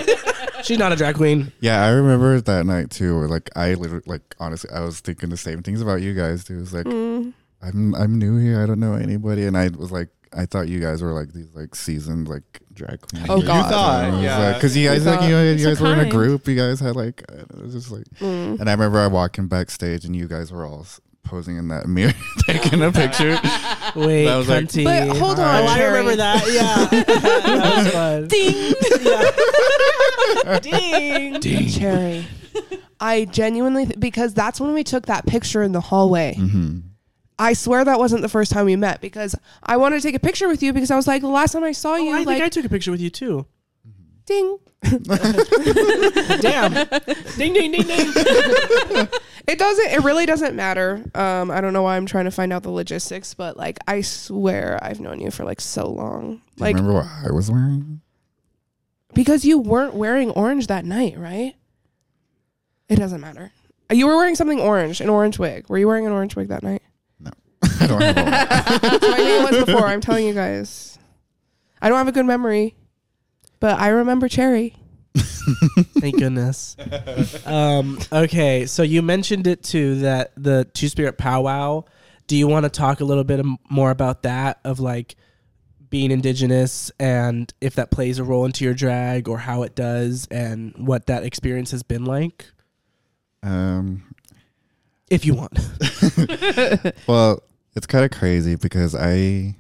She's not a drag queen. Yeah, I remember that night too. Where like I literally, like honestly, I was thinking the same things about you guys too. It's like. I'm new here. I don't know anybody, and I was like, I thought you guys were like these like seasoned like drag queens. Oh god, you thought, yeah, because like, you guys were in a group. You guys had like, it was just like, and I remember I walking backstage, and you guys were all posing in that mirror, taking a picture. Wait, that was like, but hold on, I remember that. Yeah, that was fun. Ding, yeah. Ding, Cherri. I genuinely because that's when we took that picture in the hallway. Mm-hmm. I swear that wasn't the first time we met, because I wanted to take a picture with you, because I was like, the last time I saw you. I think I took a picture with you too. Ding. Damn. Ding, ding, ding, ding. It really doesn't matter. I don't know why I'm trying to find out the logistics, but like, I swear I've known you for like so long. Like, do you remember what I was wearing? Because you weren't wearing orange that night, right? It doesn't matter. You were wearing something orange, an orange wig. Were you wearing an orange wig that night? I don't have a So I knew it was before. I'm telling you guys, I don't have a good memory, but I remember Cherri. Thank goodness. Okay, so you mentioned it too, that the Two Spirit powwow. Do you want to talk a little bit more about that, of like being indigenous, and if that plays a role into your drag, or how it does, and what that experience has been like? If you want. Well, it's kind of crazy, because I'm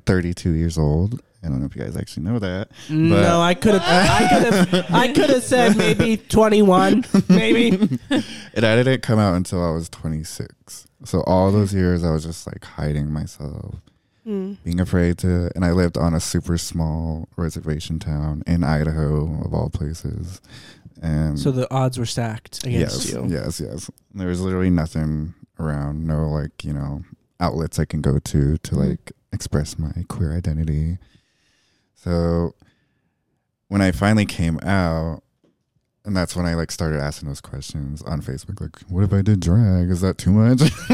32 years old. I don't know if you guys actually know that. No, I could have said maybe 21, maybe. And I didn't come out until I was 26. So all those years I was just like hiding myself, being afraid to. And I lived on a super small reservation town in Idaho, of all places. And so the odds were stacked against you. Yes. There was literally nothing around, no like, you know, outlets I can go to like express my queer identity. So when I finally came out, and that's when I like started asking those questions on Facebook, like, what if I did drag? Is that too much? Just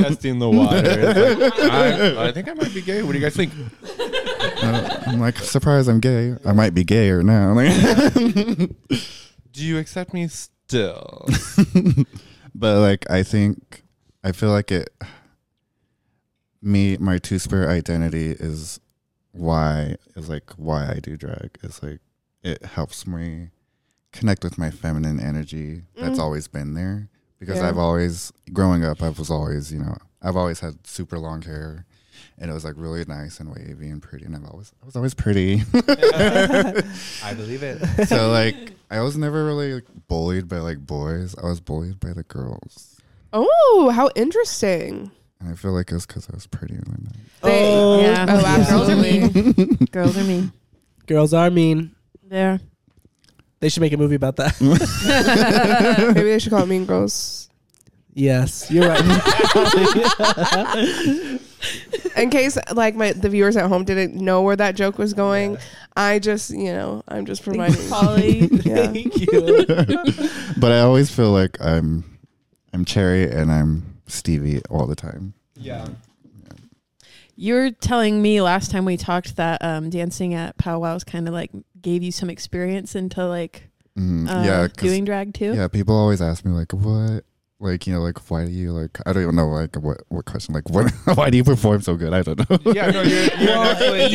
testing the water. It's like, I think I might be gay. What do you guys think? I'm like, surprise, I'm gay. I might be gayer now. do you accept me still? But like, my two spirit identity is why I do drag. It's like, it helps me connect with my feminine energy that's always been there, because growing up, I was always, you know, I've always had super long hair, and it was like really nice and wavy and pretty, and I was always pretty. I believe it. So like, I was never really bullied by like boys. I was bullied by the girls. Oh, how interesting. And I feel like it was because I was pretty really nice. Girls are mean. Girls are mean. Girls are mean. There. They should make a movie about that. Maybe they should call it Mean Girls. Yes, you're right. In case like the viewers at home didn't know where that joke was going, yeah. I'm just providing. Polly, thank you. But I always feel like I'm Cherri and I'm Stevie all the time. Yeah. You were telling me last time we talked that dancing at powwows kind of like gave you some experience into like doing drag too. Yeah, people always ask me like, what? Like, you know, like, why do you, like, I don't even know, like, what question, like, what, why do you perform so good? I don't know. Yeah, no, you're naturally a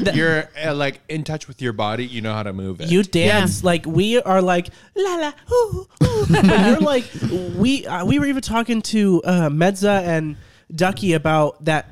dancer, you're like, in touch with your body, you know how to move it. You dance, like, we are like, la la, hoo, hoo. You're like, we were even talking to Medza and Ducky about that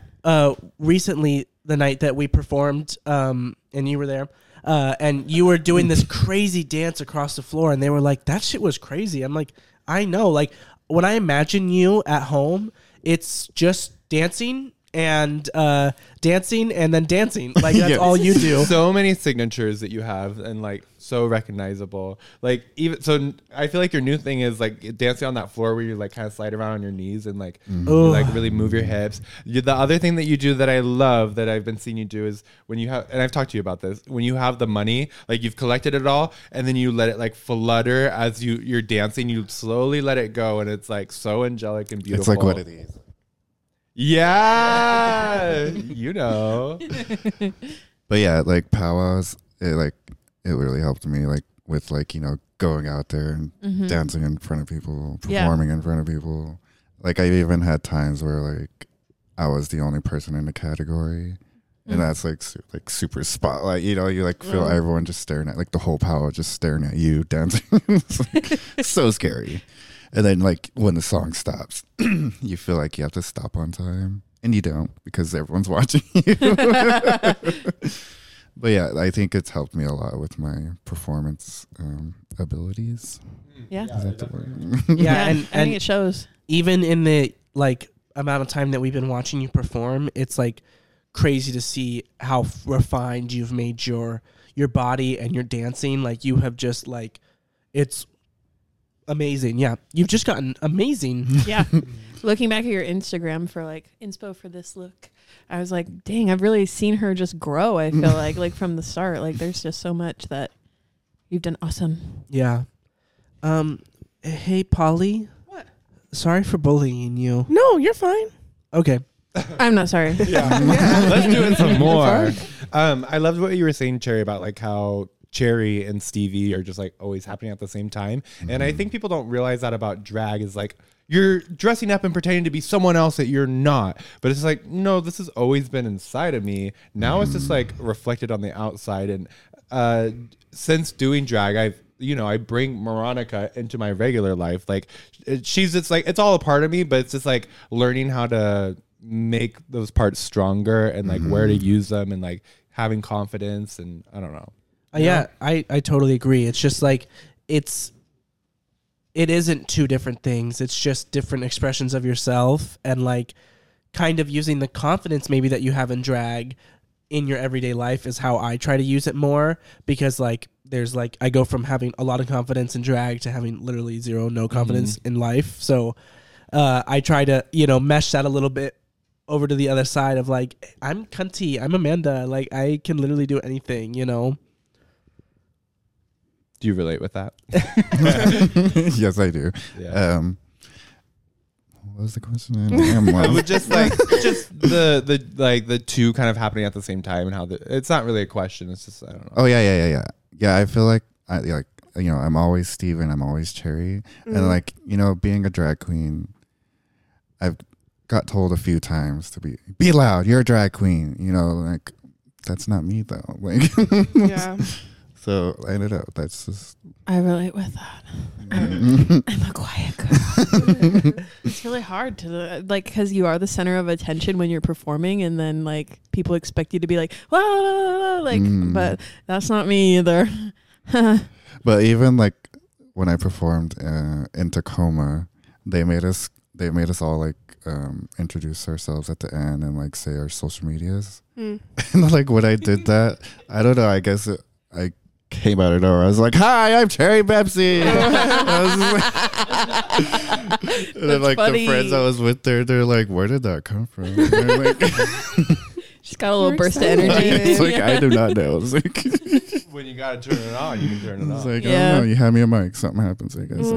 recently, the night that we performed, and you were there. And you were doing this crazy dance across the floor, and they were like, that shit was crazy. I'm like, I know, like, when I imagine you at home, it's just dancing and then dancing. Like, that's all you do. So many signatures that you have and, like, so recognizable. Like, even so, I feel like your new thing is, like, dancing on that floor where you, like, kind of slide around on your knees and, like, like really move your hips. The other thing that you do that I love that I've been seeing you do is when you have, and I've talked to you about this, when you have the money, like, you've collected it all, and then you let it, like, flutter as you're dancing. You slowly let it go, and it's, like, so angelic and beautiful. It's like what it is. Yeah, you know. But yeah, like powwows, it really helped me like with like, you know, going out there and dancing in front of people, performing in front of people. Like I even had times where like I was the only person in the category, and that's like super spotlight. You know, you like feel everyone just staring at like the whole powwow just staring at you dancing. It's like, so scary. And then, like, when the song stops, you feel like you have to stop on time. And you don't, because everyone's watching you. But, yeah, I think it's helped me a lot with my performance abilities. Yeah. Is that the word? Yeah, and I think it shows. Even in the, like, amount of time that we've been watching you perform, it's, like, crazy to see how refined you've made your body and your dancing. Like, you have just, like, it's... amazing. Yeah. You've just gotten amazing. Yeah. Looking back at your Instagram for like inspo for this look, I was like, dang, I've really seen her just grow. I feel like from the start, like there's just so much that you've done awesome. Yeah. Hey, Polly. What? Sorry for bullying you. No, you're fine. Okay. I'm not sorry. Yeah. Let's do it some more. I loved what you were saying, Cherri, about like how Cherri and Stevie are just like always happening at the same time, and I think people don't realize that about drag is like you're dressing up and pretending to be someone else that you're not, but it's like, no, this has always been inside of me. Now it's just like reflected on the outside. And since doing drag, I've, you know, I bring Moronica into my regular life. Like she's, it's like it's all a part of me, but it's just like learning how to make those parts stronger and like where to use them and like having confidence. And I don't know. Yeah, I totally agree. It's just like it isn't two different things. It's just different expressions of yourself and like kind of using the confidence maybe that you have in drag in your everyday life is how I try to use it more, because like there's like I go from having a lot of confidence in drag to having literally no confidence in life. So I try to, you know, mesh that a little bit over to the other side of like I'm cunty, I'm Amanda, like I can literally do anything, you know. Do you relate with that? Yes, I do. Yeah. What was the question? I would just like the like the two kind of happening at the same time, and how it's not really a question. It's just I don't know. Oh yeah. I feel like I like you know, I'm always Steven, I'm always Cherri. Mm-hmm. And like, you know, being a drag queen, I've got told a few times to be loud, you're a drag queen, you know, like that's not me though. Like, yeah. So I ended up, that's just. I relate with that. I'm a quiet girl. It's really hard to, like, because you are the center of attention when you're performing, and then like people expect you to be like, la, la, la, la, like, but that's not me either. But even like when I performed in Tacoma, they made us all like introduce ourselves at the end and like say our social medias. And like when I did that, I don't know, I guess I came out of nowhere. I was like, "Hi, I'm Cherri Bepsi." And then like funny. The friends I was with there, they're like, "Where did that come from?" Like, she's got a little burst of energy. It's like, I do not know. It's like, when you gotta turn it on, you can turn it on. It's like, yeah. I don't know. You hand me a mic, something happens. I guess.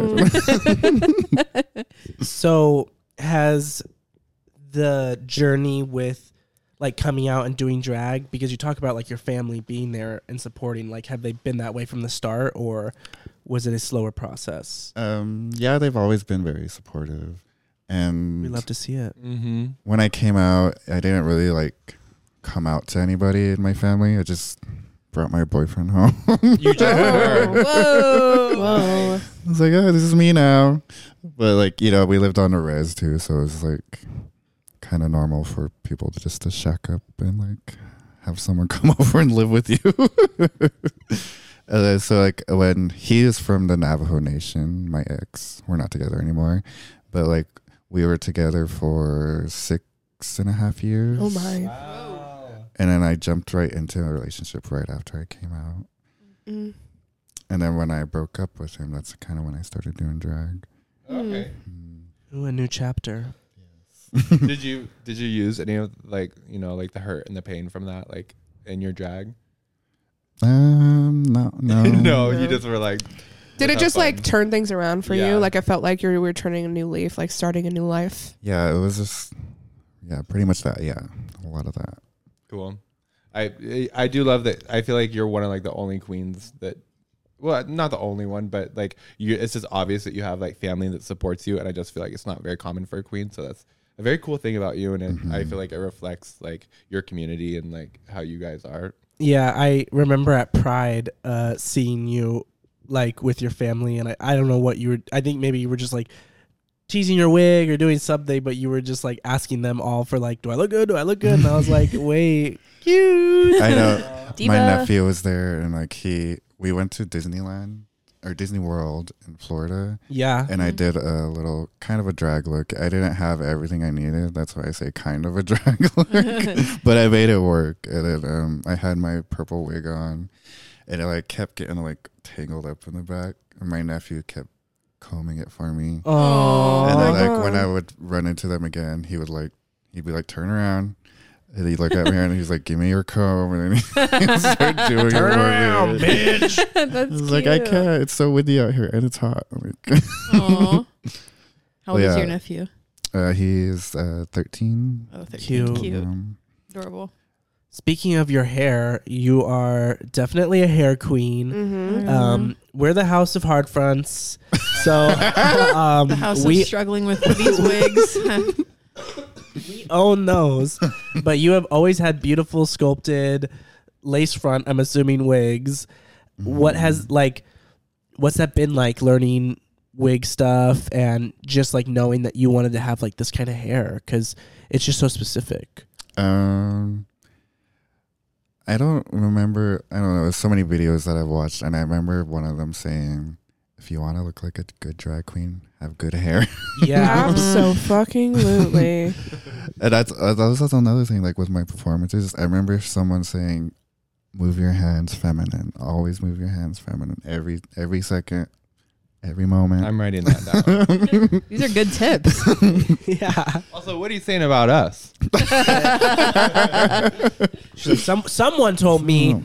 So has the journey with like coming out and doing drag, because you talk about like your family being there and supporting, like have they been that way from the start, or was it a slower process? Yeah, they've always been very supportive, and we love to see it. Mm-hmm. When I came out, I didn't really like come out to anybody in my family. I just brought my boyfriend home. You just whoa. I was like, oh, this is me now. But like, you know, we lived on a res too, so it was like kind of normal for people to just to shack up and like have someone come over and live with you. So like when he is from the Navajo Nation, my ex, we're not together anymore, but like we were together for 6.5 years. Oh my! Wow. And then I jumped right into a relationship right after I came out. Mm. And then when I broke up with him, that's kind of when I started doing drag. Okay. Ooh, a new chapter. Did you use any of like, you know, like the hurt and the pain from that, like in your drag? No. No, you just were like. Did it just fun. Like turn things around for you? Like I felt like you were turning a new leaf, like starting a new life. Yeah, it was just, yeah, pretty much that. Yeah, a lot of that. Cool. I do love that. I feel like you're one of like the only queens that. Well, not the only one, but like you, it's just obvious that you have like family that supports you, and I just feel like it's not very common for a queen, so that's a very cool thing about you, and it, I feel like it reflects like your community and like how you guys are. Yeah, I remember at Pride seeing you like with your family, and I don't know what you were. I think maybe you were just like teasing your wig or doing something, but you were just like asking them all for like, do I look good? Do I look good? And I was like, wait, cute. I know. Diva. My nephew was there, and like we went to Disneyland or Disney World in Florida. Yeah. And I did a little kind of a drag look. I didn't have everything I needed. That's why I say kind of a drag look. But I made it work. And then I had my purple wig on, and it like kept getting like tangled up in the back. And my nephew kept combing it for me. Oh. And then like when I would run into them again, he'd be like, turn around. And he'd look at me and he's like, give me your comb. And then he'd start doing it. Turn around, bitch. That's cute. Like, I can't. It's so windy out here and it's hot. Aww. How old is your nephew? He's 13. Oh, 13. Cute. Adorable. Speaking of your hair, you are definitely a hair queen. Mm-hmm. We're the house of hard fronts. So the house of struggling with these wigs. We own those, but you have always had beautiful sculpted lace front, I'm assuming, wigs. What's that been like, learning wig stuff and just like knowing that you wanted to have like this kind of hair, because it's just so specific? I don't remember. I don't know. There's so many videos that I've watched, and I remember one of them saying, if you want to look like a good drag queen, have good hair. Yeah, absolutely. And that was another thing, like with my performances. I remember someone saying, move your hands feminine. Always move your hands feminine. Every second, every moment. I'm writing that down. These are good tips. Yeah. Also, what are you saying about us? Someone told me,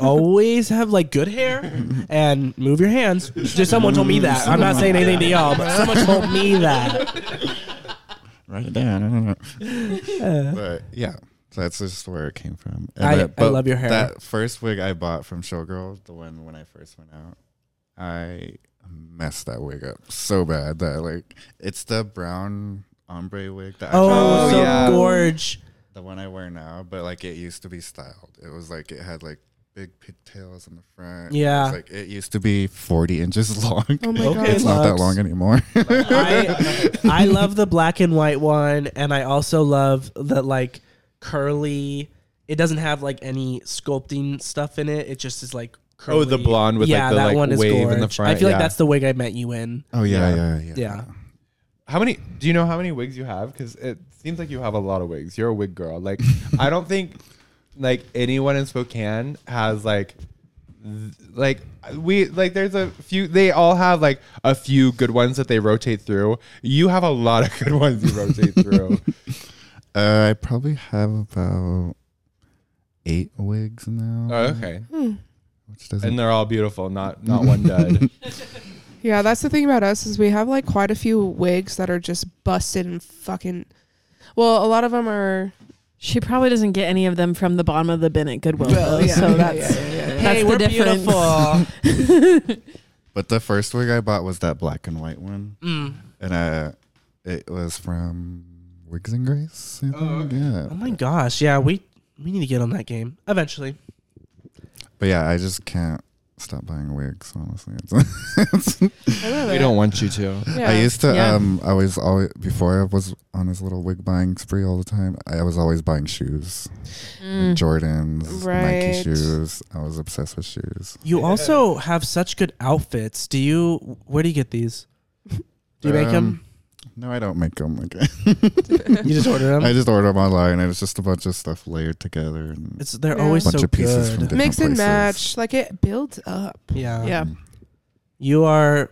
always have like good hair and move your hands. Just someone told me that. I'm not saying anything to y'all, but someone told me that. Write it down. But yeah, so that's just where it came from. I love your hair. That first wig I bought from Showgirl, the one when I first went out, I messed that wig up so bad that, like, it's the brown ombre wig that gorge. The one I wear now, but, like, it used to be styled. It was, like, it had, like, big pigtails in the front. Yeah. It, like, it used to be 40 inches long. Oh, my God. It's not that long anymore. I love the black and white one, and I also love the, like, curly. It doesn't have, like, any sculpting stuff in it. It just is, like, curly. Oh, the blonde with, like, the, that like, one is wave gorge. In the front. I feel like that's the wig I met you in. Oh, yeah. Do you know how many wigs you have? Because it seems like you have a lot of wigs. You're a wig girl. Like, I don't think, like, anyone in Spokane has, like, there's a few. They all have, like, a few good ones that they rotate through. You have a lot of good ones you rotate through. I probably have about 8 wigs now. Oh, okay. Which doesn't and they're all beautiful. Not one dud. Yeah, that's the thing about us is we have, like, quite a few wigs that are just busted and fucking... Well, a lot of them are... She probably doesn't get any of them from the bottom of the bin at Goodwill. Well, yeah, so that's hey, the we're difference. Beautiful. But the first wig I bought was that black and white one. Mm. And it was from Wigs and Grace. Yeah. Oh, my gosh. Yeah, we need to get on that game eventually. But, yeah, I just can't. Stop buying wigs, honestly. We don't want you to. Yeah. I used to, I was always, before I was on this little wig buying spree all the time, I was always buying shoes. Like Jordans, Nike shoes. I was obsessed with shoes. You also have such good outfits. Where do you get these? Do you make them? No, I don't make them. Like, you just order them? I just order them online, and it's just a bunch of stuff layered together. And they're always so good. Mix and match. Like, it builds up. Yeah. You are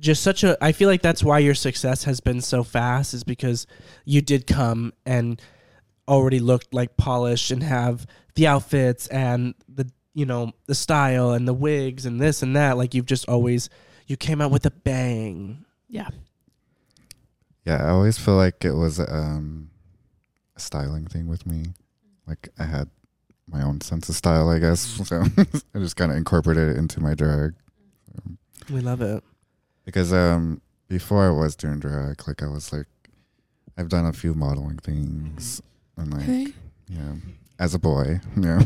just such a... I feel like that's why your success has been so fast, is because you did come and already looked, like, polished and have the outfits and the, you know, the style and the wigs and this and that. Like, you've just always... You came out with a bang. Yeah. Yeah, I always feel like it was a styling thing with me. Like, I had my own sense of style, I guess. So I just kind of incorporated it into my drag. We love it. Because before I was doing drag, like, I was like, I've done a few modeling things. And, like, as a boy. Yeah.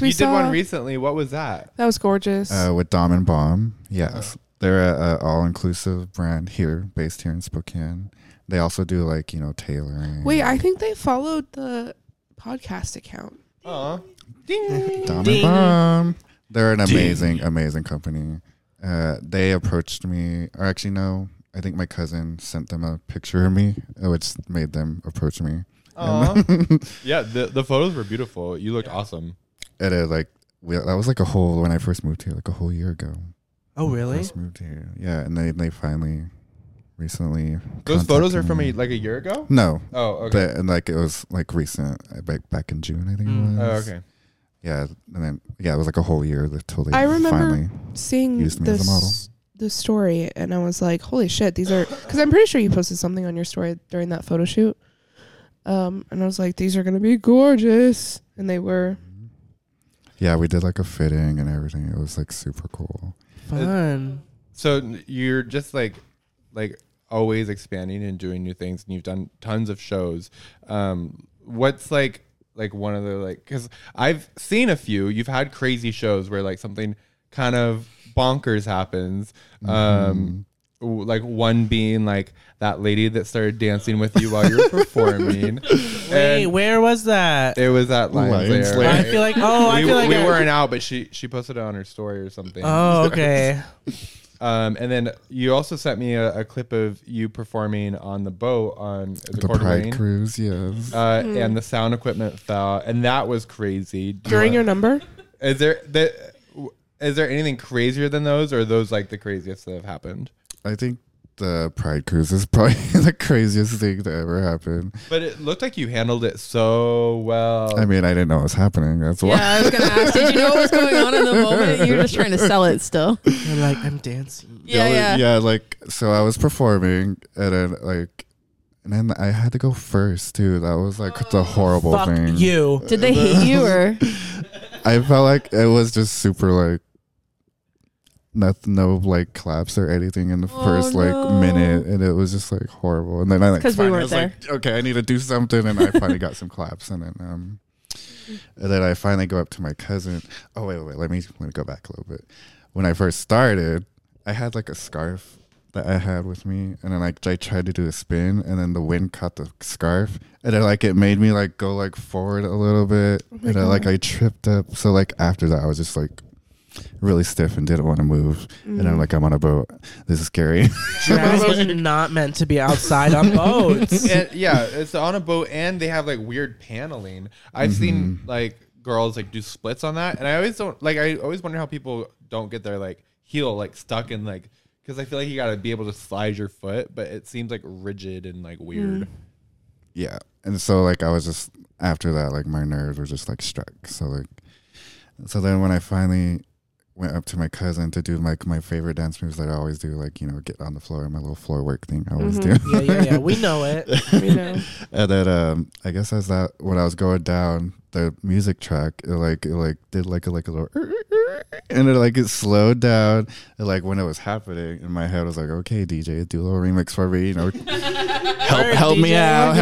We did one recently. What was that? That was gorgeous. With Dom and Bomb. Yes. They're an all-inclusive brand here, based here in Spokane. They also do, like, you know, tailoring. Wait, I think they followed the podcast account. Aw. Ding. Dom and Bomb. They're an amazing, amazing company. They approached me, or actually, no, I think my cousin sent them a picture of me, which made them approach me. Yeah, the photos were beautiful. You looked awesome. It is, like, that was, like, when I first moved here, like, a whole year ago. Oh, really? I just moved here. Yeah, and they finally recently. Those photos are from a year ago? No. Oh, okay. But, and, like, it was, like, recent, like, back in June, I think it was. Oh, okay. Yeah, and then it was, like, a whole year until they finally used me as a model. The story, and I was like, holy shit, these are, because I'm pretty sure you posted something on your story during that photo shoot, and I was like, these are going to be gorgeous, and they were. Yeah, we did, like, a fitting and everything. It was, like, super cool. Fun. So you're just like always expanding and doing new things, and you've done tons of shows. What's like one of the, like, because I've seen a few. You've had crazy shows where, like, something kind of bonkers happens. Like, one being, like, that lady that started dancing with you while you were performing. Wait, where was that? It was at Lion's Lair. I feel like, we weren't out, but she posted it on her story or something. Oh, okay. And then you also sent me a clip of you performing on the boat on the Pride Cruise, yes. And the sound equipment fell, and that was crazy. During your number? Is there anything crazier than those, or are those, like, the craziest that have happened? I think the Pride Cruise is probably the craziest thing to ever happen. But it looked like you handled it so well. I mean, I didn't know what was happening. That's why. Yeah, I was going to ask, did you know what was going on in the moment? You were just trying to sell it still. You're like, I'm dancing. Yeah, like, so I was performing, and then, like, I had to go first, too. That was, like, the horrible thing. Fuck you. Did they hate you, or? I felt like it was just super, like, no like claps or anything in the first minute, and it was just like horrible. And then I like finally, we weren't there. Like, okay, I need to do something, and I finally got some claps, and then I finally go up to my cousin. Oh wait, let me go back a little bit. When I first started, I had like a scarf that I had with me, and then I tried to do a spin, and then the wind caught the scarf, and then like it made me like go like forward a little bit, and I tripped up. So like after that, I was just like really stiff and didn't want to move, and I'm like, I'm on a boat, this is scary. Jazz was not meant to be outside on boats. And, yeah, it's on a boat, and they have like weird paneling. I've seen like girls like do splits on that, and I always wonder how people don't get their like heel like stuck in like, because I feel like you gotta be able to slide your foot, but it seems like rigid and like weird. Yeah, and so like I was just, after that, like my nerves were just like struck. So then when I finally went up to my cousin to do like my favorite dance moves that I always do, like, you know, get on the floor, my little floor work thing I always do. Yeah. We know it. We know. And then I guess as that, when I was going down, the music track, it did like a little, and it slowed down. And like when it was happening, in my head I was like, okay, DJ, do a little remix for me, you know, help me out.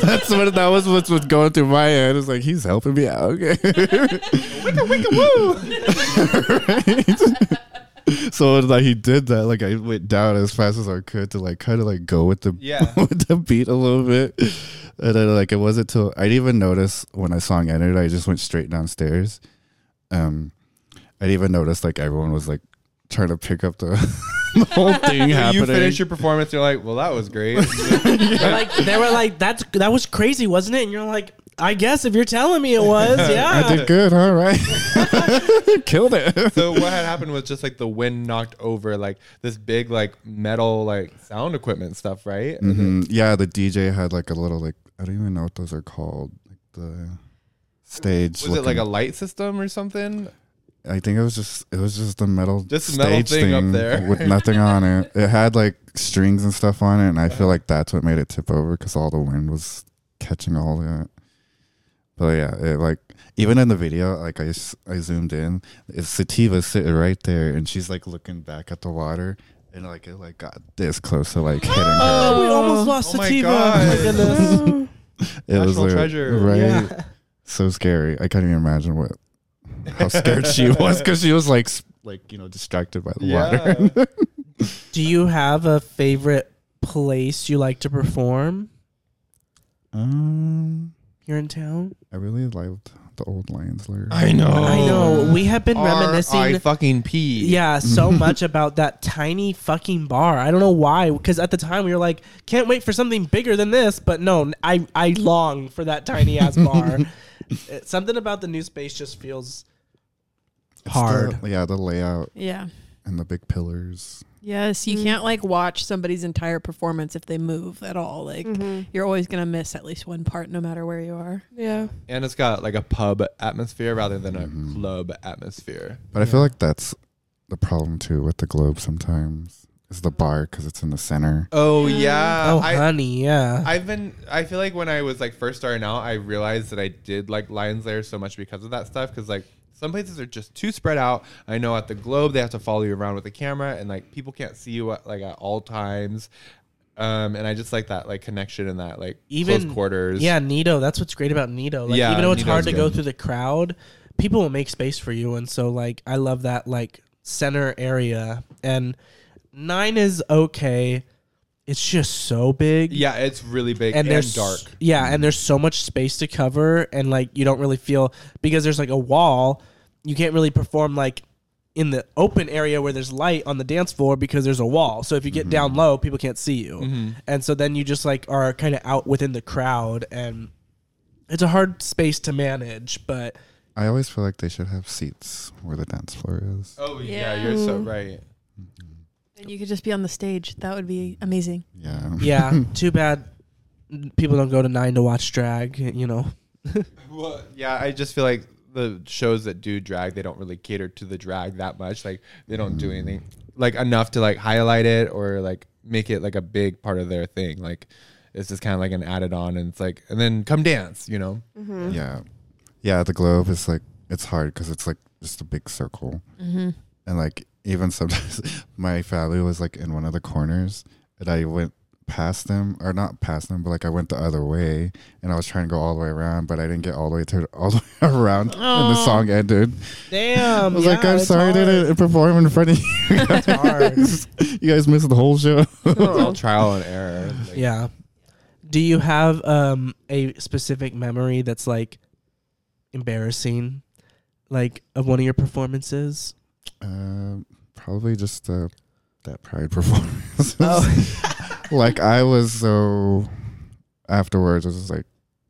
That's what that was. What's going through my head. It's like, he's helping me out. Okay. Wicka wicka woo. Right? So like he did that, like I went down as fast as I could to like kind of like go with the with the beat a little bit, and then like it wasn't till I didn't even notice when the song ended. I just went straight downstairs. I didn't even notice like everyone was like trying to pick up the the whole thing happening. You finish your performance, you're like, well, that was great. Like they were like, that was crazy, wasn't it? And you're like, I guess if you're telling me it was, yeah. I did good, all right. Killed it. So what had happened was just like the wind knocked over like this big like metal like sound equipment stuff, right? Mm-hmm. Yeah, the DJ had like a little like, I don't even know what those are called. Like the stage. Was it like a light system or something? I think it was just the metal stage metal thing up there with nothing on it. It had like strings and stuff on it, and I feel like that's what made it tip over because all the wind was catching all that. But yeah, it like even in the video, like I zoomed in, it's Sativa sitting right there, and she's like looking back at the water, and like it like got this close to like hitting her. Oh, we almost lost Sativa! Oh my goodness! It was like, treasure, right? Yeah. So scary. I can't even imagine how scared she was, because she was like you know, distracted by the water. Do you have a favorite place you like to perform? You're in town. I really liked the old Lion's Lair. I know. We have been reminiscing. R.I.P. Yeah, so much about that tiny fucking bar. I don't know why. Because at the time we were like, can't wait for something bigger than this. But no, I long for that tiny ass bar. Something about the new space just feels hard. The layout. Yeah. And the big pillars. Yes, you can't like watch somebody's entire performance if they move at all. Like you're always gonna miss at least one part, no matter where you are. Yeah, and it's got like a pub atmosphere rather than a club atmosphere. But I feel like that's the problem too with the Globe sometimes. Is the bar, because it's in the center. Oh yeah. Oh honey, yeah. I feel like when I was like first starting out, I realized that I did like Lion's Lair so much because of that stuff. Because like, some places are just too spread out. I know at the Globe, they have to follow you around with a camera, and like people can't see you at all times. And I just like that like connection and that like even close quarters. Yeah, Nido. That's what's great about Nido. Like, even though it's Nido's hard to go through the crowd, people will make space for you. And so like I love that like center area. And Nine is okay. It's just so big. Yeah, it's really big and dark. Yeah, and there's so much space to cover, and like you don't really feel, because there's like a wall, you can't really perform like in the open area where there's light on the dance floor because there's a wall. So if you get down low, people can't see you. And so then you just like are kind of out within the crowd, and it's a hard space to manage, but I always feel like they should have seats where the dance floor is. Oh yeah, you're so right. You could just be on the stage. That would be amazing. Yeah. Yeah. Too bad people don't go to Nine to watch drag, you know. Well, yeah, I just feel like the shows that do drag, they don't really cater to the drag that much. Like they don't do anything like enough to like highlight it or like make it like a big part of their thing. Like it's just kind of like an added on, and it's like, and then come dance, you know? Yeah. Yeah. The Globe is like, it's hard because it's like just a big circle. And like even sometimes my family was like in one of the corners and I went past them, or not past them, but like I went the other way and I was trying to go all the way around, but I didn't get all the way around and the song ended. Damn. I was like, I'm sorry, they didn't perform in front of you. That's hard. You guys missed the whole show. It's all trial and error. Like, yeah. Do you have a specific memory that's like embarrassing, like of one of your performances? Probably just that Pride performance. Oh. Like I was so afterwards, I was just like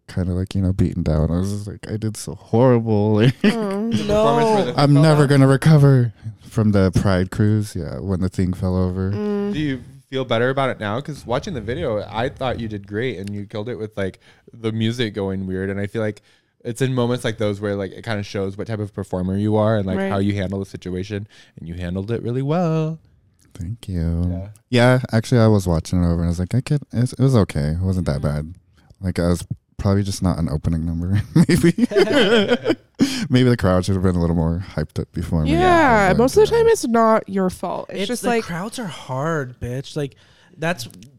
kind of like, you know, beaten down. I was just like, I did so horrible. Like, no. I'm never going to recover from the Pride cruise. Yeah, when the thing fell over. Mm. Do you feel better about it now? Because watching the video, I thought you did great and you killed it with like the music going weird. And I feel like it's in moments like those where like it kind of shows what type of performer you are and like right. how you handle the situation. And you handled it really well. Thank you. Yeah, actually I was watching it over and I was like, it was okay. It wasn't that bad. Like I was probably just not an opening number. Maybe the crowd should have been a little more hyped up before me. Yeah, most of the time it's not your fault. It's just like crowds are hard, bitch. Like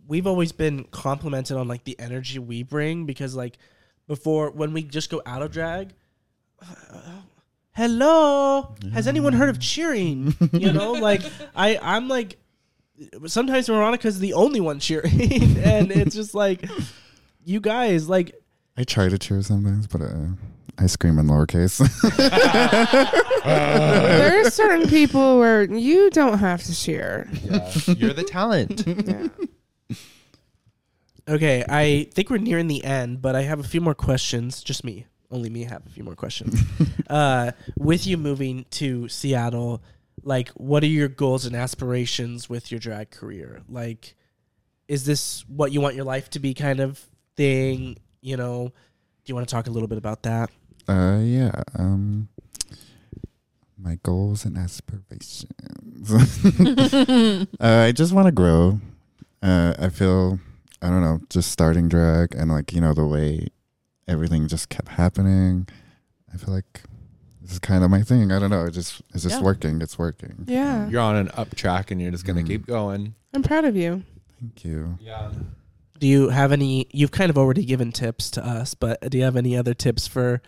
we've always been complimented on like the energy we bring because like before when we just go out of drag, hello, has anyone heard of cheering? You know, like I'm like, sometimes Veronica's the only one cheering. And it's just like, you guys, like. I try to cheer sometimes, but I scream in lowercase. There are certain people where you don't have to cheer. Yeah. You're the talent. Yeah. Okay, I think we're nearing the end, but I have a few more questions. Just me. Only me have a few more questions. With you moving to Seattle, like, what are your goals and aspirations with your drag career? Like, is this what you want your life to be kind of thing? You know, do you want to talk a little bit about that? Yeah. My goals and aspirations. I just want to grow. I feel, I don't know, just starting drag and, like, you know, the way everything just kept happening. I feel like this is kind of my thing. I don't know. It's just working. It's working. Yeah. You're on an up track and you're just going to keep going. I'm proud of you. Thank you. Yeah. Do you have any, you've kind of already given tips to us, but do you have any other tips for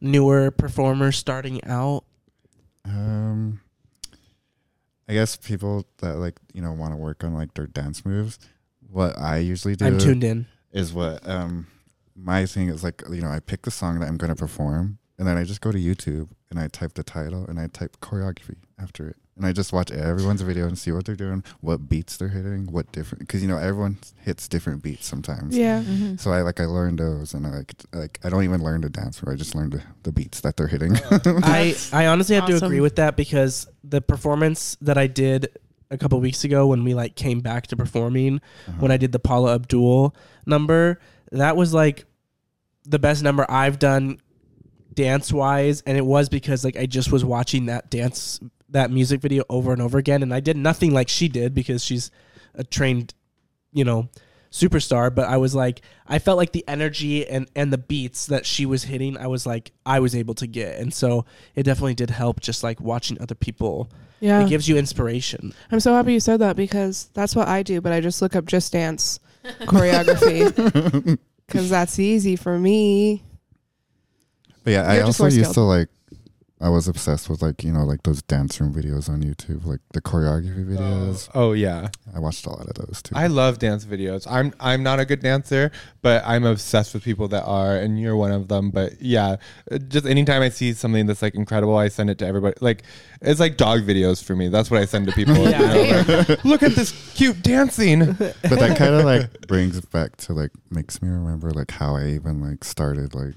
newer performers starting out? I guess people that, like, you know, want to work on like their dance moves. What I usually do. I'm tuned in. Is what, my thing is, like, you know, I pick the song that I'm going to perform and then I just go to YouTube and I type the title and I type choreography after it. And I just watch everyone's video and see what they're doing, what beats they're hitting, what different, because, you know, everyone hits different beats sometimes. Yeah. Mm-hmm. So I learn those and I don't even learn to dance, I just learn the beats that they're hitting. I honestly have to agree with that because the performance that I did a couple weeks ago when we like came back to performing, when I did the Paula Abdul number, that was like the best number I've done dance wise. And it was because like I just was watching that music video over and over again. And I did nothing like she did because she's a trained, you know, superstar. But I was like, I felt like the energy and the beats that she was hitting, I was like, I was able to get. And so it definitely did help just like watching other people. Yeah. It gives you inspiration. I'm so happy you said that because that's what I do. But I just look up Just Dance choreography because that's easy for me. But yeah, I also used to like, I was obsessed with like, you know, like those dance room videos on YouTube, like the choreography videos. Oh yeah, I watched a lot of those too. I love dance videos. I'm not a good dancer, but I'm obsessed with people that are, and you're one of them. But yeah, just anytime I see something that's like incredible, I send it to everybody. Like it's like dog videos for me. That's what I send to people. Like, look at this cute dancing. But that kind of like brings it back to like makes me remember like how I even like started like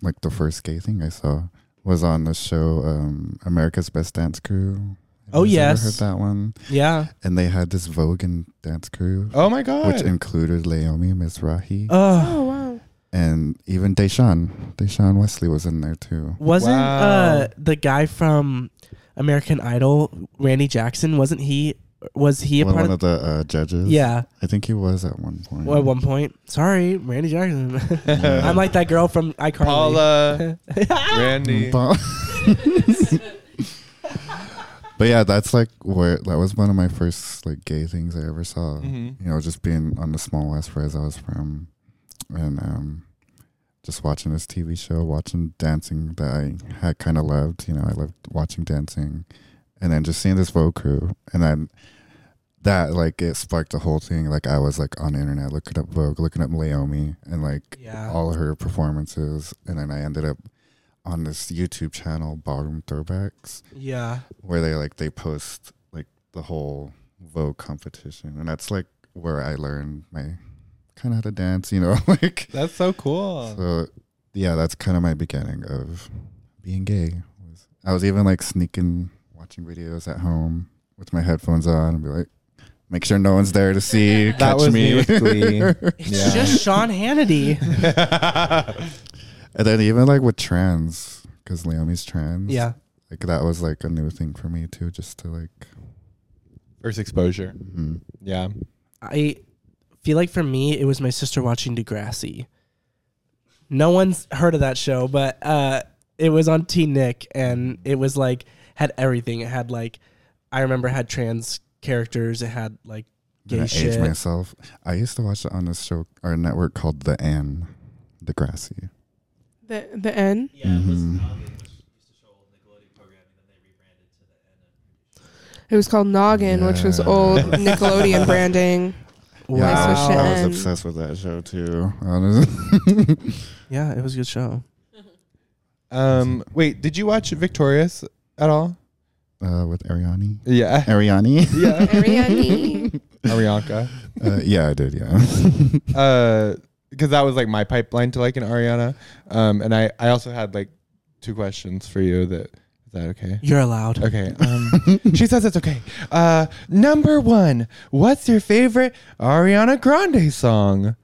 like the first gay thing I saw was on the show America's Best Dance Crew. Oh, yes. Have you ever heard that one? Yeah. And they had this Vogue and dance crew. Oh, my God. Which included Laomi Mizrahi. Oh, wow. And even Deshaun Wesley was in there, too. Wasn't the guy from American Idol, Randy Jackson, was he one of the judges? Yeah. I think he was at one point. Well, at one point. Sorry, Randy Jackson. Yeah. I'm like that girl from iCarly. Paula. Randy. But yeah, that's like where that was one of my first like gay things I ever saw. Mm-hmm. You know, just being on the small West Res I was from, and just watching this TV show, watching dancing that I had kind of loved. You know, I loved watching dancing, and then just seeing this Vogue crew, and then that like it sparked the whole thing. Like I was like on the internet looking up Vogue, looking up Laomi, and like all her performances, and then I ended up on this YouTube channel, Ballroom Throwbacks, where they like they post like the whole Vogue competition, and that's like where I learned my kind of how to dance, you know, like that's so cool. So yeah, that's kind of my beginning of being gay. I was even like sneaking watching videos at home with my headphones on and be like, make sure no one's there to see. That catch was me. With Glee. It's just Sean Hannity. And then even like with trans, because Laomi's trans. Yeah. Like that was like a new thing for me too, just to like. First exposure. Mm-hmm. Yeah. I feel like for me, it was my sister watching Degrassi. No one's heard of that show, but it was on Teen Nick, and it was like, had everything. It had like, I remember it had trans characters. It had like gay shit. Age myself. I used to watch it on this show, our network called The N, Degrassi. The N? Yeah, it was Noggin, which used to show old Nickelodeon programming, and they rebranded to The N. It was called Noggin, which was old Nickelodeon branding. Wow. I was obsessed with that show, too. Honestly. Yeah, it was a good show. Wait, did you watch Victorious at all? With Ariani? Yeah. Ariani? Yeah. Ariani. Arianka? Yeah, I did, yeah. Because that was like my pipeline to like an Ariana. And I also had like two questions for you. Is that okay? You're allowed. Okay. She says it's okay. Number one, what's your favorite Ariana Grande song?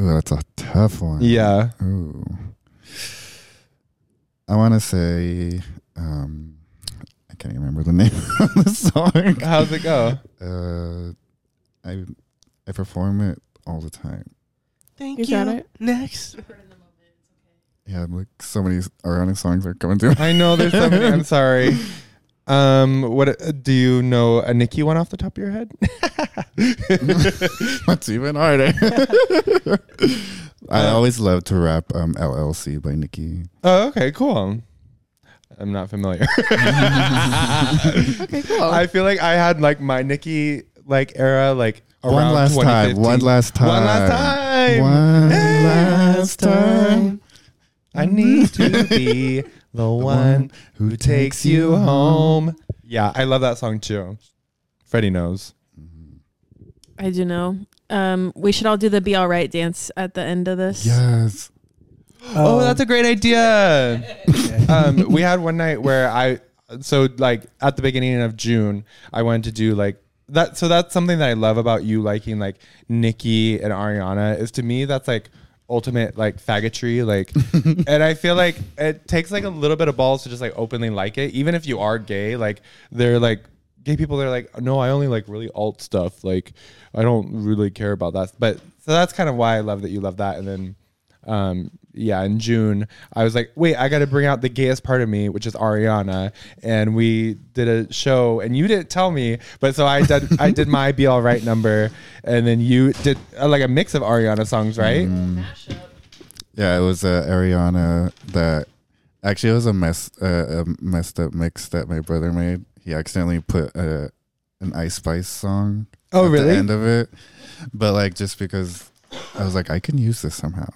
Ooh, that's a tough one. Yeah. Ooh. I want to say, I can't even remember the name of the song. How's it go? I perform it all the time. Thank you. Got it. Next. Yeah, I'm like so many Ariana songs are coming through. I know there's so many. I'm sorry. What do you know? A Nicki one off the top of your head? That's even harder. I always love to rap "LLC" by Nicki. Oh, okay, cool. I'm not familiar. Okay, cool. I feel like I had like my Nicki like era like. One last time. I need to be the one who takes you home. Yeah, I love that song too. Freddie knows. I do know. We should all do the Be All Right dance at the end of this. Yes. Oh, that's a great idea. We had one night where like at the beginning of June, I wanted to do like, so that's something that I love about you liking like Nicki and Ariana is to me that's like ultimate like faggotry like and I feel like it takes like a little bit of balls to just like openly like it even if you are gay like they're like gay people they're like no I only like really alt stuff like I don't really care about that but so that's kind of why I love that you love that and then yeah, in June, I was like, wait, I got to bring out the gayest part of me, which is Ariana. And we did a show and you didn't tell me, but so I did my Be All Right number. And then you did like a mix of Ariana songs, right? Yeah, it was Ariana that actually it was a messed up mix that my brother made. He accidentally put an Ice Spice song at the end of it. But like, just because I was like, I can use this somehow.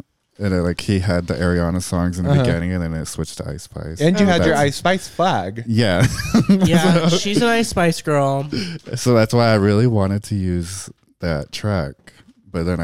And like he had the Ariana songs in the beginning, and then it switched to Ice Spice. And you had your Ice Spice flag. Yeah. Yeah, so, she's an Ice Spice girl. So that's why I really wanted to use that track. But then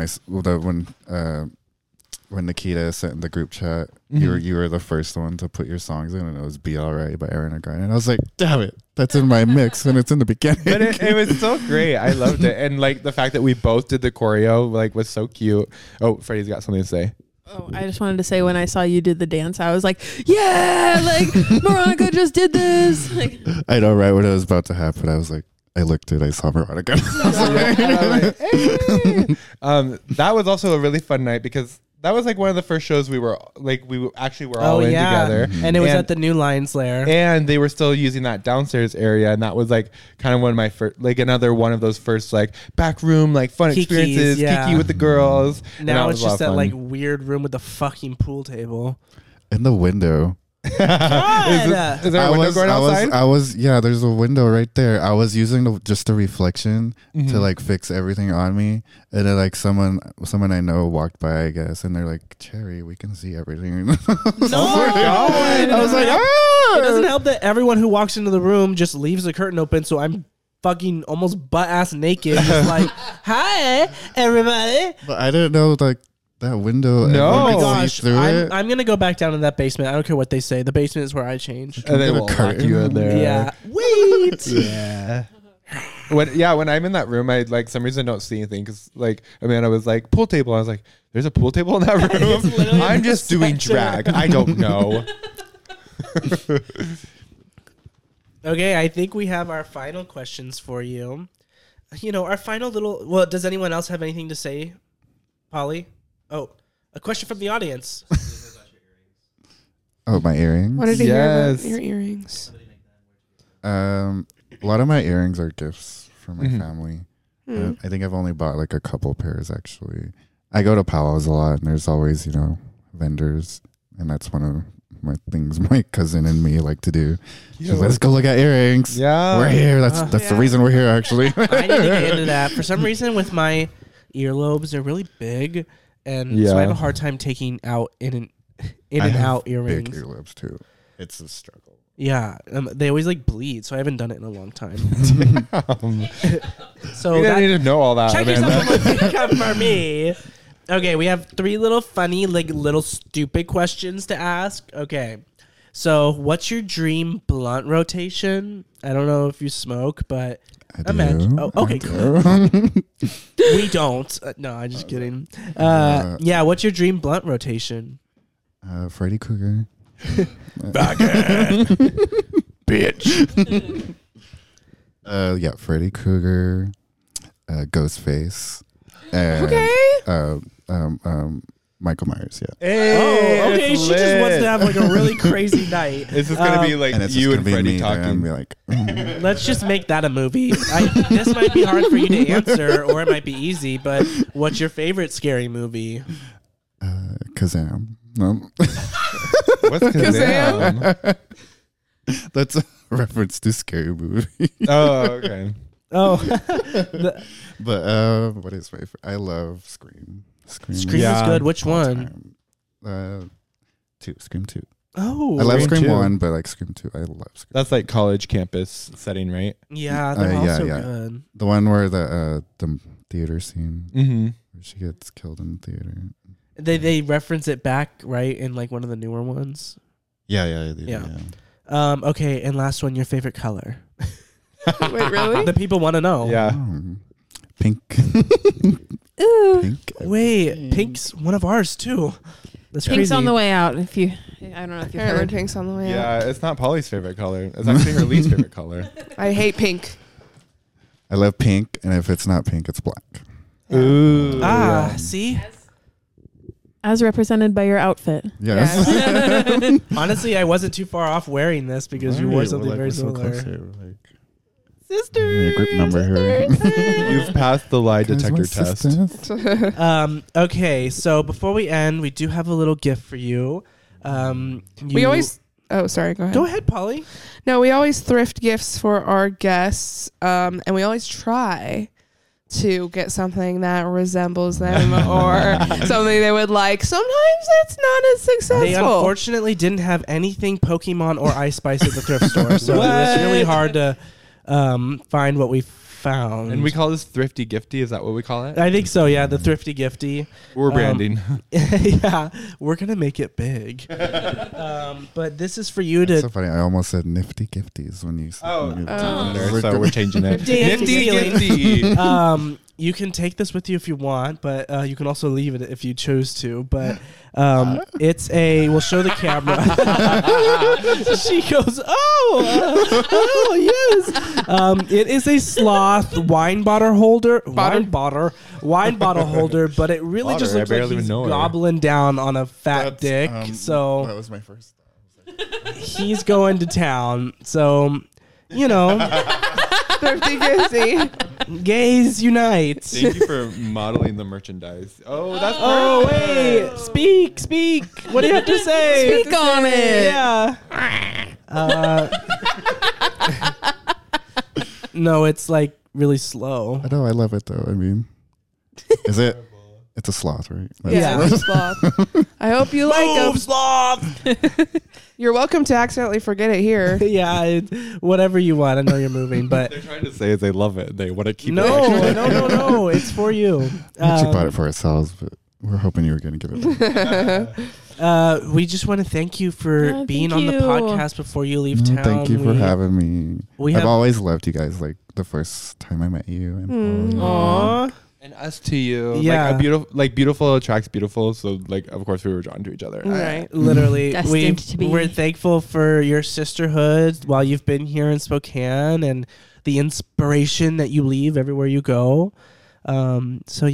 when Nikita sent in the group chat, you were the first one to put your songs in, and it was "Be All Right" by Ariana Grande. And I was like, damn it, that's in my mix, and it's in the beginning. But it was so great. I loved it. And like the fact that we both did the choreo like was so cute. Oh, Freddie's got something to say. Oh, I just wanted to say when I saw you do the dance, I was like, yeah, like Moronica just did this. Like, I know, right when it was about to happen, I was like, I looked at it, I saw Moronica. That was also a really fun night because That was like one of the first shows we were like we actually were all in together, and it was at the new Lion's Lair, and they were still using that downstairs area, and that was like kind of one of my first, like another one of those first like back room like fun experiences, Kiki with the girls. Now it's just that like weird room with the fucking pool table and the window. Is there a window going outside? I was, there's a window right there. I was using just the reflection to like fix everything on me, and then like someone I know walked by, I guess, and they're like, "Cherri, we can see everything." No, I was like, "Ah!" It doesn't help that everyone who walks into the room just leaves the curtain open, so I'm fucking almost butt ass naked, just like, "Hi, everybody." But I didn't know like. That window. No. Oh my gosh. I'm going to go back down to that basement. I don't care what they say. The basement is where I change. And they will lock you in there. Yeah. Wait. Yeah. When I'm in that room, I like some reason don't see anything because like Amanda was like pool table. I was like, there's a pool table in that room. I'm just doing drag. I don't know. Okay. I think we have our final questions for you. You know, our final little, well, does anyone else have anything to say? Polly? Oh, a question from the audience. Oh, my earrings? What did you hear about your earrings? A lot of my earrings are gifts from my family. Mm. I think I've only bought like a couple pairs, actually. I go to Powell's a lot, and there's always, you know, vendors. And that's one of my things my cousin and me like to do. She's like, let's go look at earrings. Yeah. We're here. That's the reason we're here, actually. I need to get into that. For some reason, with my earlobes, they're really big. And so I have a hard time taking out in and out earrings. Big earlobes too. It's a struggle. Yeah, they always like bleed. So I haven't done it in a long time. So you didn't need to know all that. Check yourself out for me. Okay, we have three little funny, like little stupid questions to ask. Okay, so what's your dream blunt rotation? I don't know if you smoke, but. Imagine. Oh, okay, cool. We don't. No, I'm just kidding. What's your dream blunt rotation? Freddy Krueger. Back end. Bitch. Freddy Krueger, Ghostface, and Michael Myers, Hey, oh, okay. She just wants to have like a really crazy night. It's just gonna be like and you and Freddie talking. And be like, let's just make that a movie. This might be hard for you to answer, or it might be easy. But what's your favorite scary movie? Kazam. No. What's Kazam? That's a reference to Scary Movie. Oh, okay. Oh, but what is my? I love Scream. Scream is good. Which one? Scream 2. Oh, I love Scream 1, but like Scream 2, I love Scream. That's like college campus setting, right? Yeah, they're also good. The one where the theater scene, where she gets killed in the theater. They reference it back, right, in like one of the newer ones. Yeah. Okay, and last one, your favorite color. Wait, really? The people want to know. Yeah. Pink. Ooh. Pink. Wait, pink's one of ours too. That's pink's crazy. On the way out. If you, I don't know if you've heard pink's on the way out. Yeah, it's not Polly's favorite color. It's actually her least favorite color. I hate pink. I love pink, and if it's not pink, it's black. Ooh. Ah, see? As represented by your outfit. Yes. Honestly, I wasn't too far off wearing this because you wore something very similar. Sisters. Group number here. You've passed the lie detector test. Okay, so before we end, we do have a little gift for you. We always. Oh, sorry. Go ahead. Go ahead, Polly. No, we always thrift gifts for our guests, and we always try to get something that resembles them or something they would like. Sometimes that's not as successful. They unfortunately didn't have anything Pokemon or Ice Spice at the thrift store, so it's really hard to. Find what we found. And we call this Thrifty Gifty. Is that what we call it? I think so, yeah. The Thrifty Gifty. We're branding. Yeah. We're going to make it big. But this is for you. That's so funny. I almost said Nifty Gifties when you said. Oh. So we're changing it. Nifty Gifty. you can take this with you if you want, but you can also leave it if you choose to. But it's a... We'll show the camera. She goes, yes. It is a sloth wine bottle holder, but it really just looks like he's gobbling down on a fat dick. So that was my first thought. He's going to town. So, you know... Gays unite. Thank you for modeling the merchandise. Oh, that's perfect. Wait. Speak. What do you have to say? Speak on it. Yeah. No, it's like really slow. I know. I love it though. I mean, is it? It's a sloth, right? That's a sloth. I hope you Move, sloth! You're welcome to accidentally forget it here. Whatever you want. I know you're moving, but... They're trying to say is they love it. They want to keep it. No. It's for you. We bought it for ourselves, but we're hoping you were going to give it back. We just want to thank you for being on the podcast before you leave town. Thank you for having me. I've always loved you guys, like, the first time I met you. And Aww. And us to you, beautiful attracts beautiful. So, like, of course, we were drawn to each other. Right, literally, we're thankful for your sisterhood while you've been here in Spokane and the inspiration that you leave everywhere you go. So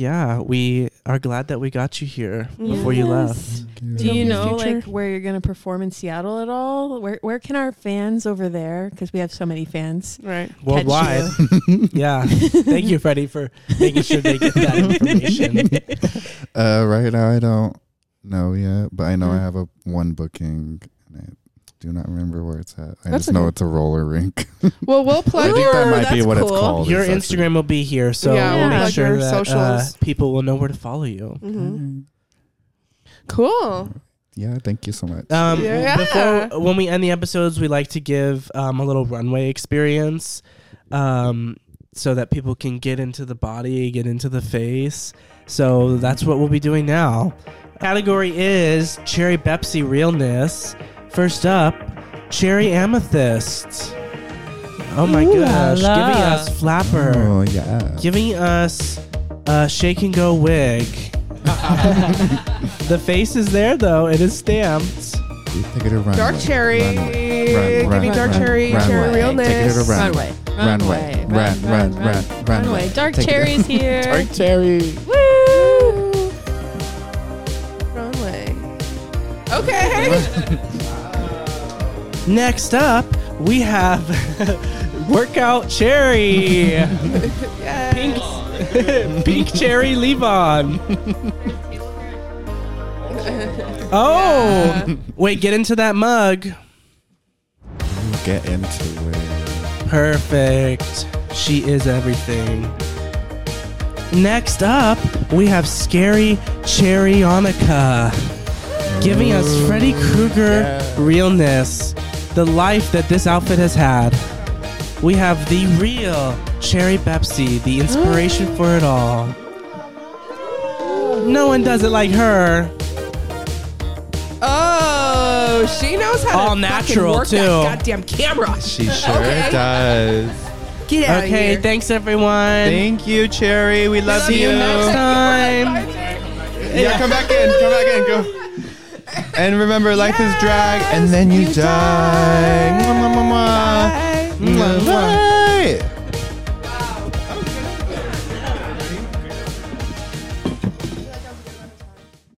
we are glad that we got you here before you left. You. Do you know like where you're gonna perform in Seattle at all? Where can our fans over there, because we have so many fans, right? Worldwide. Thank you, Freddie, for making sure they get that information. Right now I don't know yet, but I know I have one booking and do not remember where it's at. I just know it's a roller rink. Well, we'll plug your... I think that might be what it's called. Your Instagram will be here, so we'll make sure that people will know where to follow you. Mm-hmm. Cool. Yeah, thank you so much. Before, when we end the episodes, we like to give a little runway experience so that people can get into the body, get into the face. So that's what we'll be doing now. Category is Cherri Bepsi Realness. First up, Cherri Amethyst. Oh my gosh. Giving us Flapper. Oh, yeah. Giving us a Shake and Go wig. The face is there, though. It is stamped. Take it to runway. Dark Cherri. Give me Dark Cherri. Cherri Realness. Take it to runway. Runway. Runway. Dark Cherri's here. Dark Cherri. Woo! Runway. Okay. Next up, we have Workout Cherri. Pink Cherri Levon. Wait, get into that mug. Get into it. Perfect. She is everything. Next up, we have Scary Cherrionica. Giving us Freddy Krueger realness. The life that this outfit has had. We have the real Cherri Bepsi, the inspiration for it all. No one does it like her. Oh, she knows how all to natural work too. That goddamn camera. She sure does. Get out of here. Okay, thanks everyone. Thank you, Cherri. We love you. See you next time. Yeah, come back in. Go. And remember, life is drag, and then you die. Mwah, mwah, mwah, mwah. Mwah, mwah.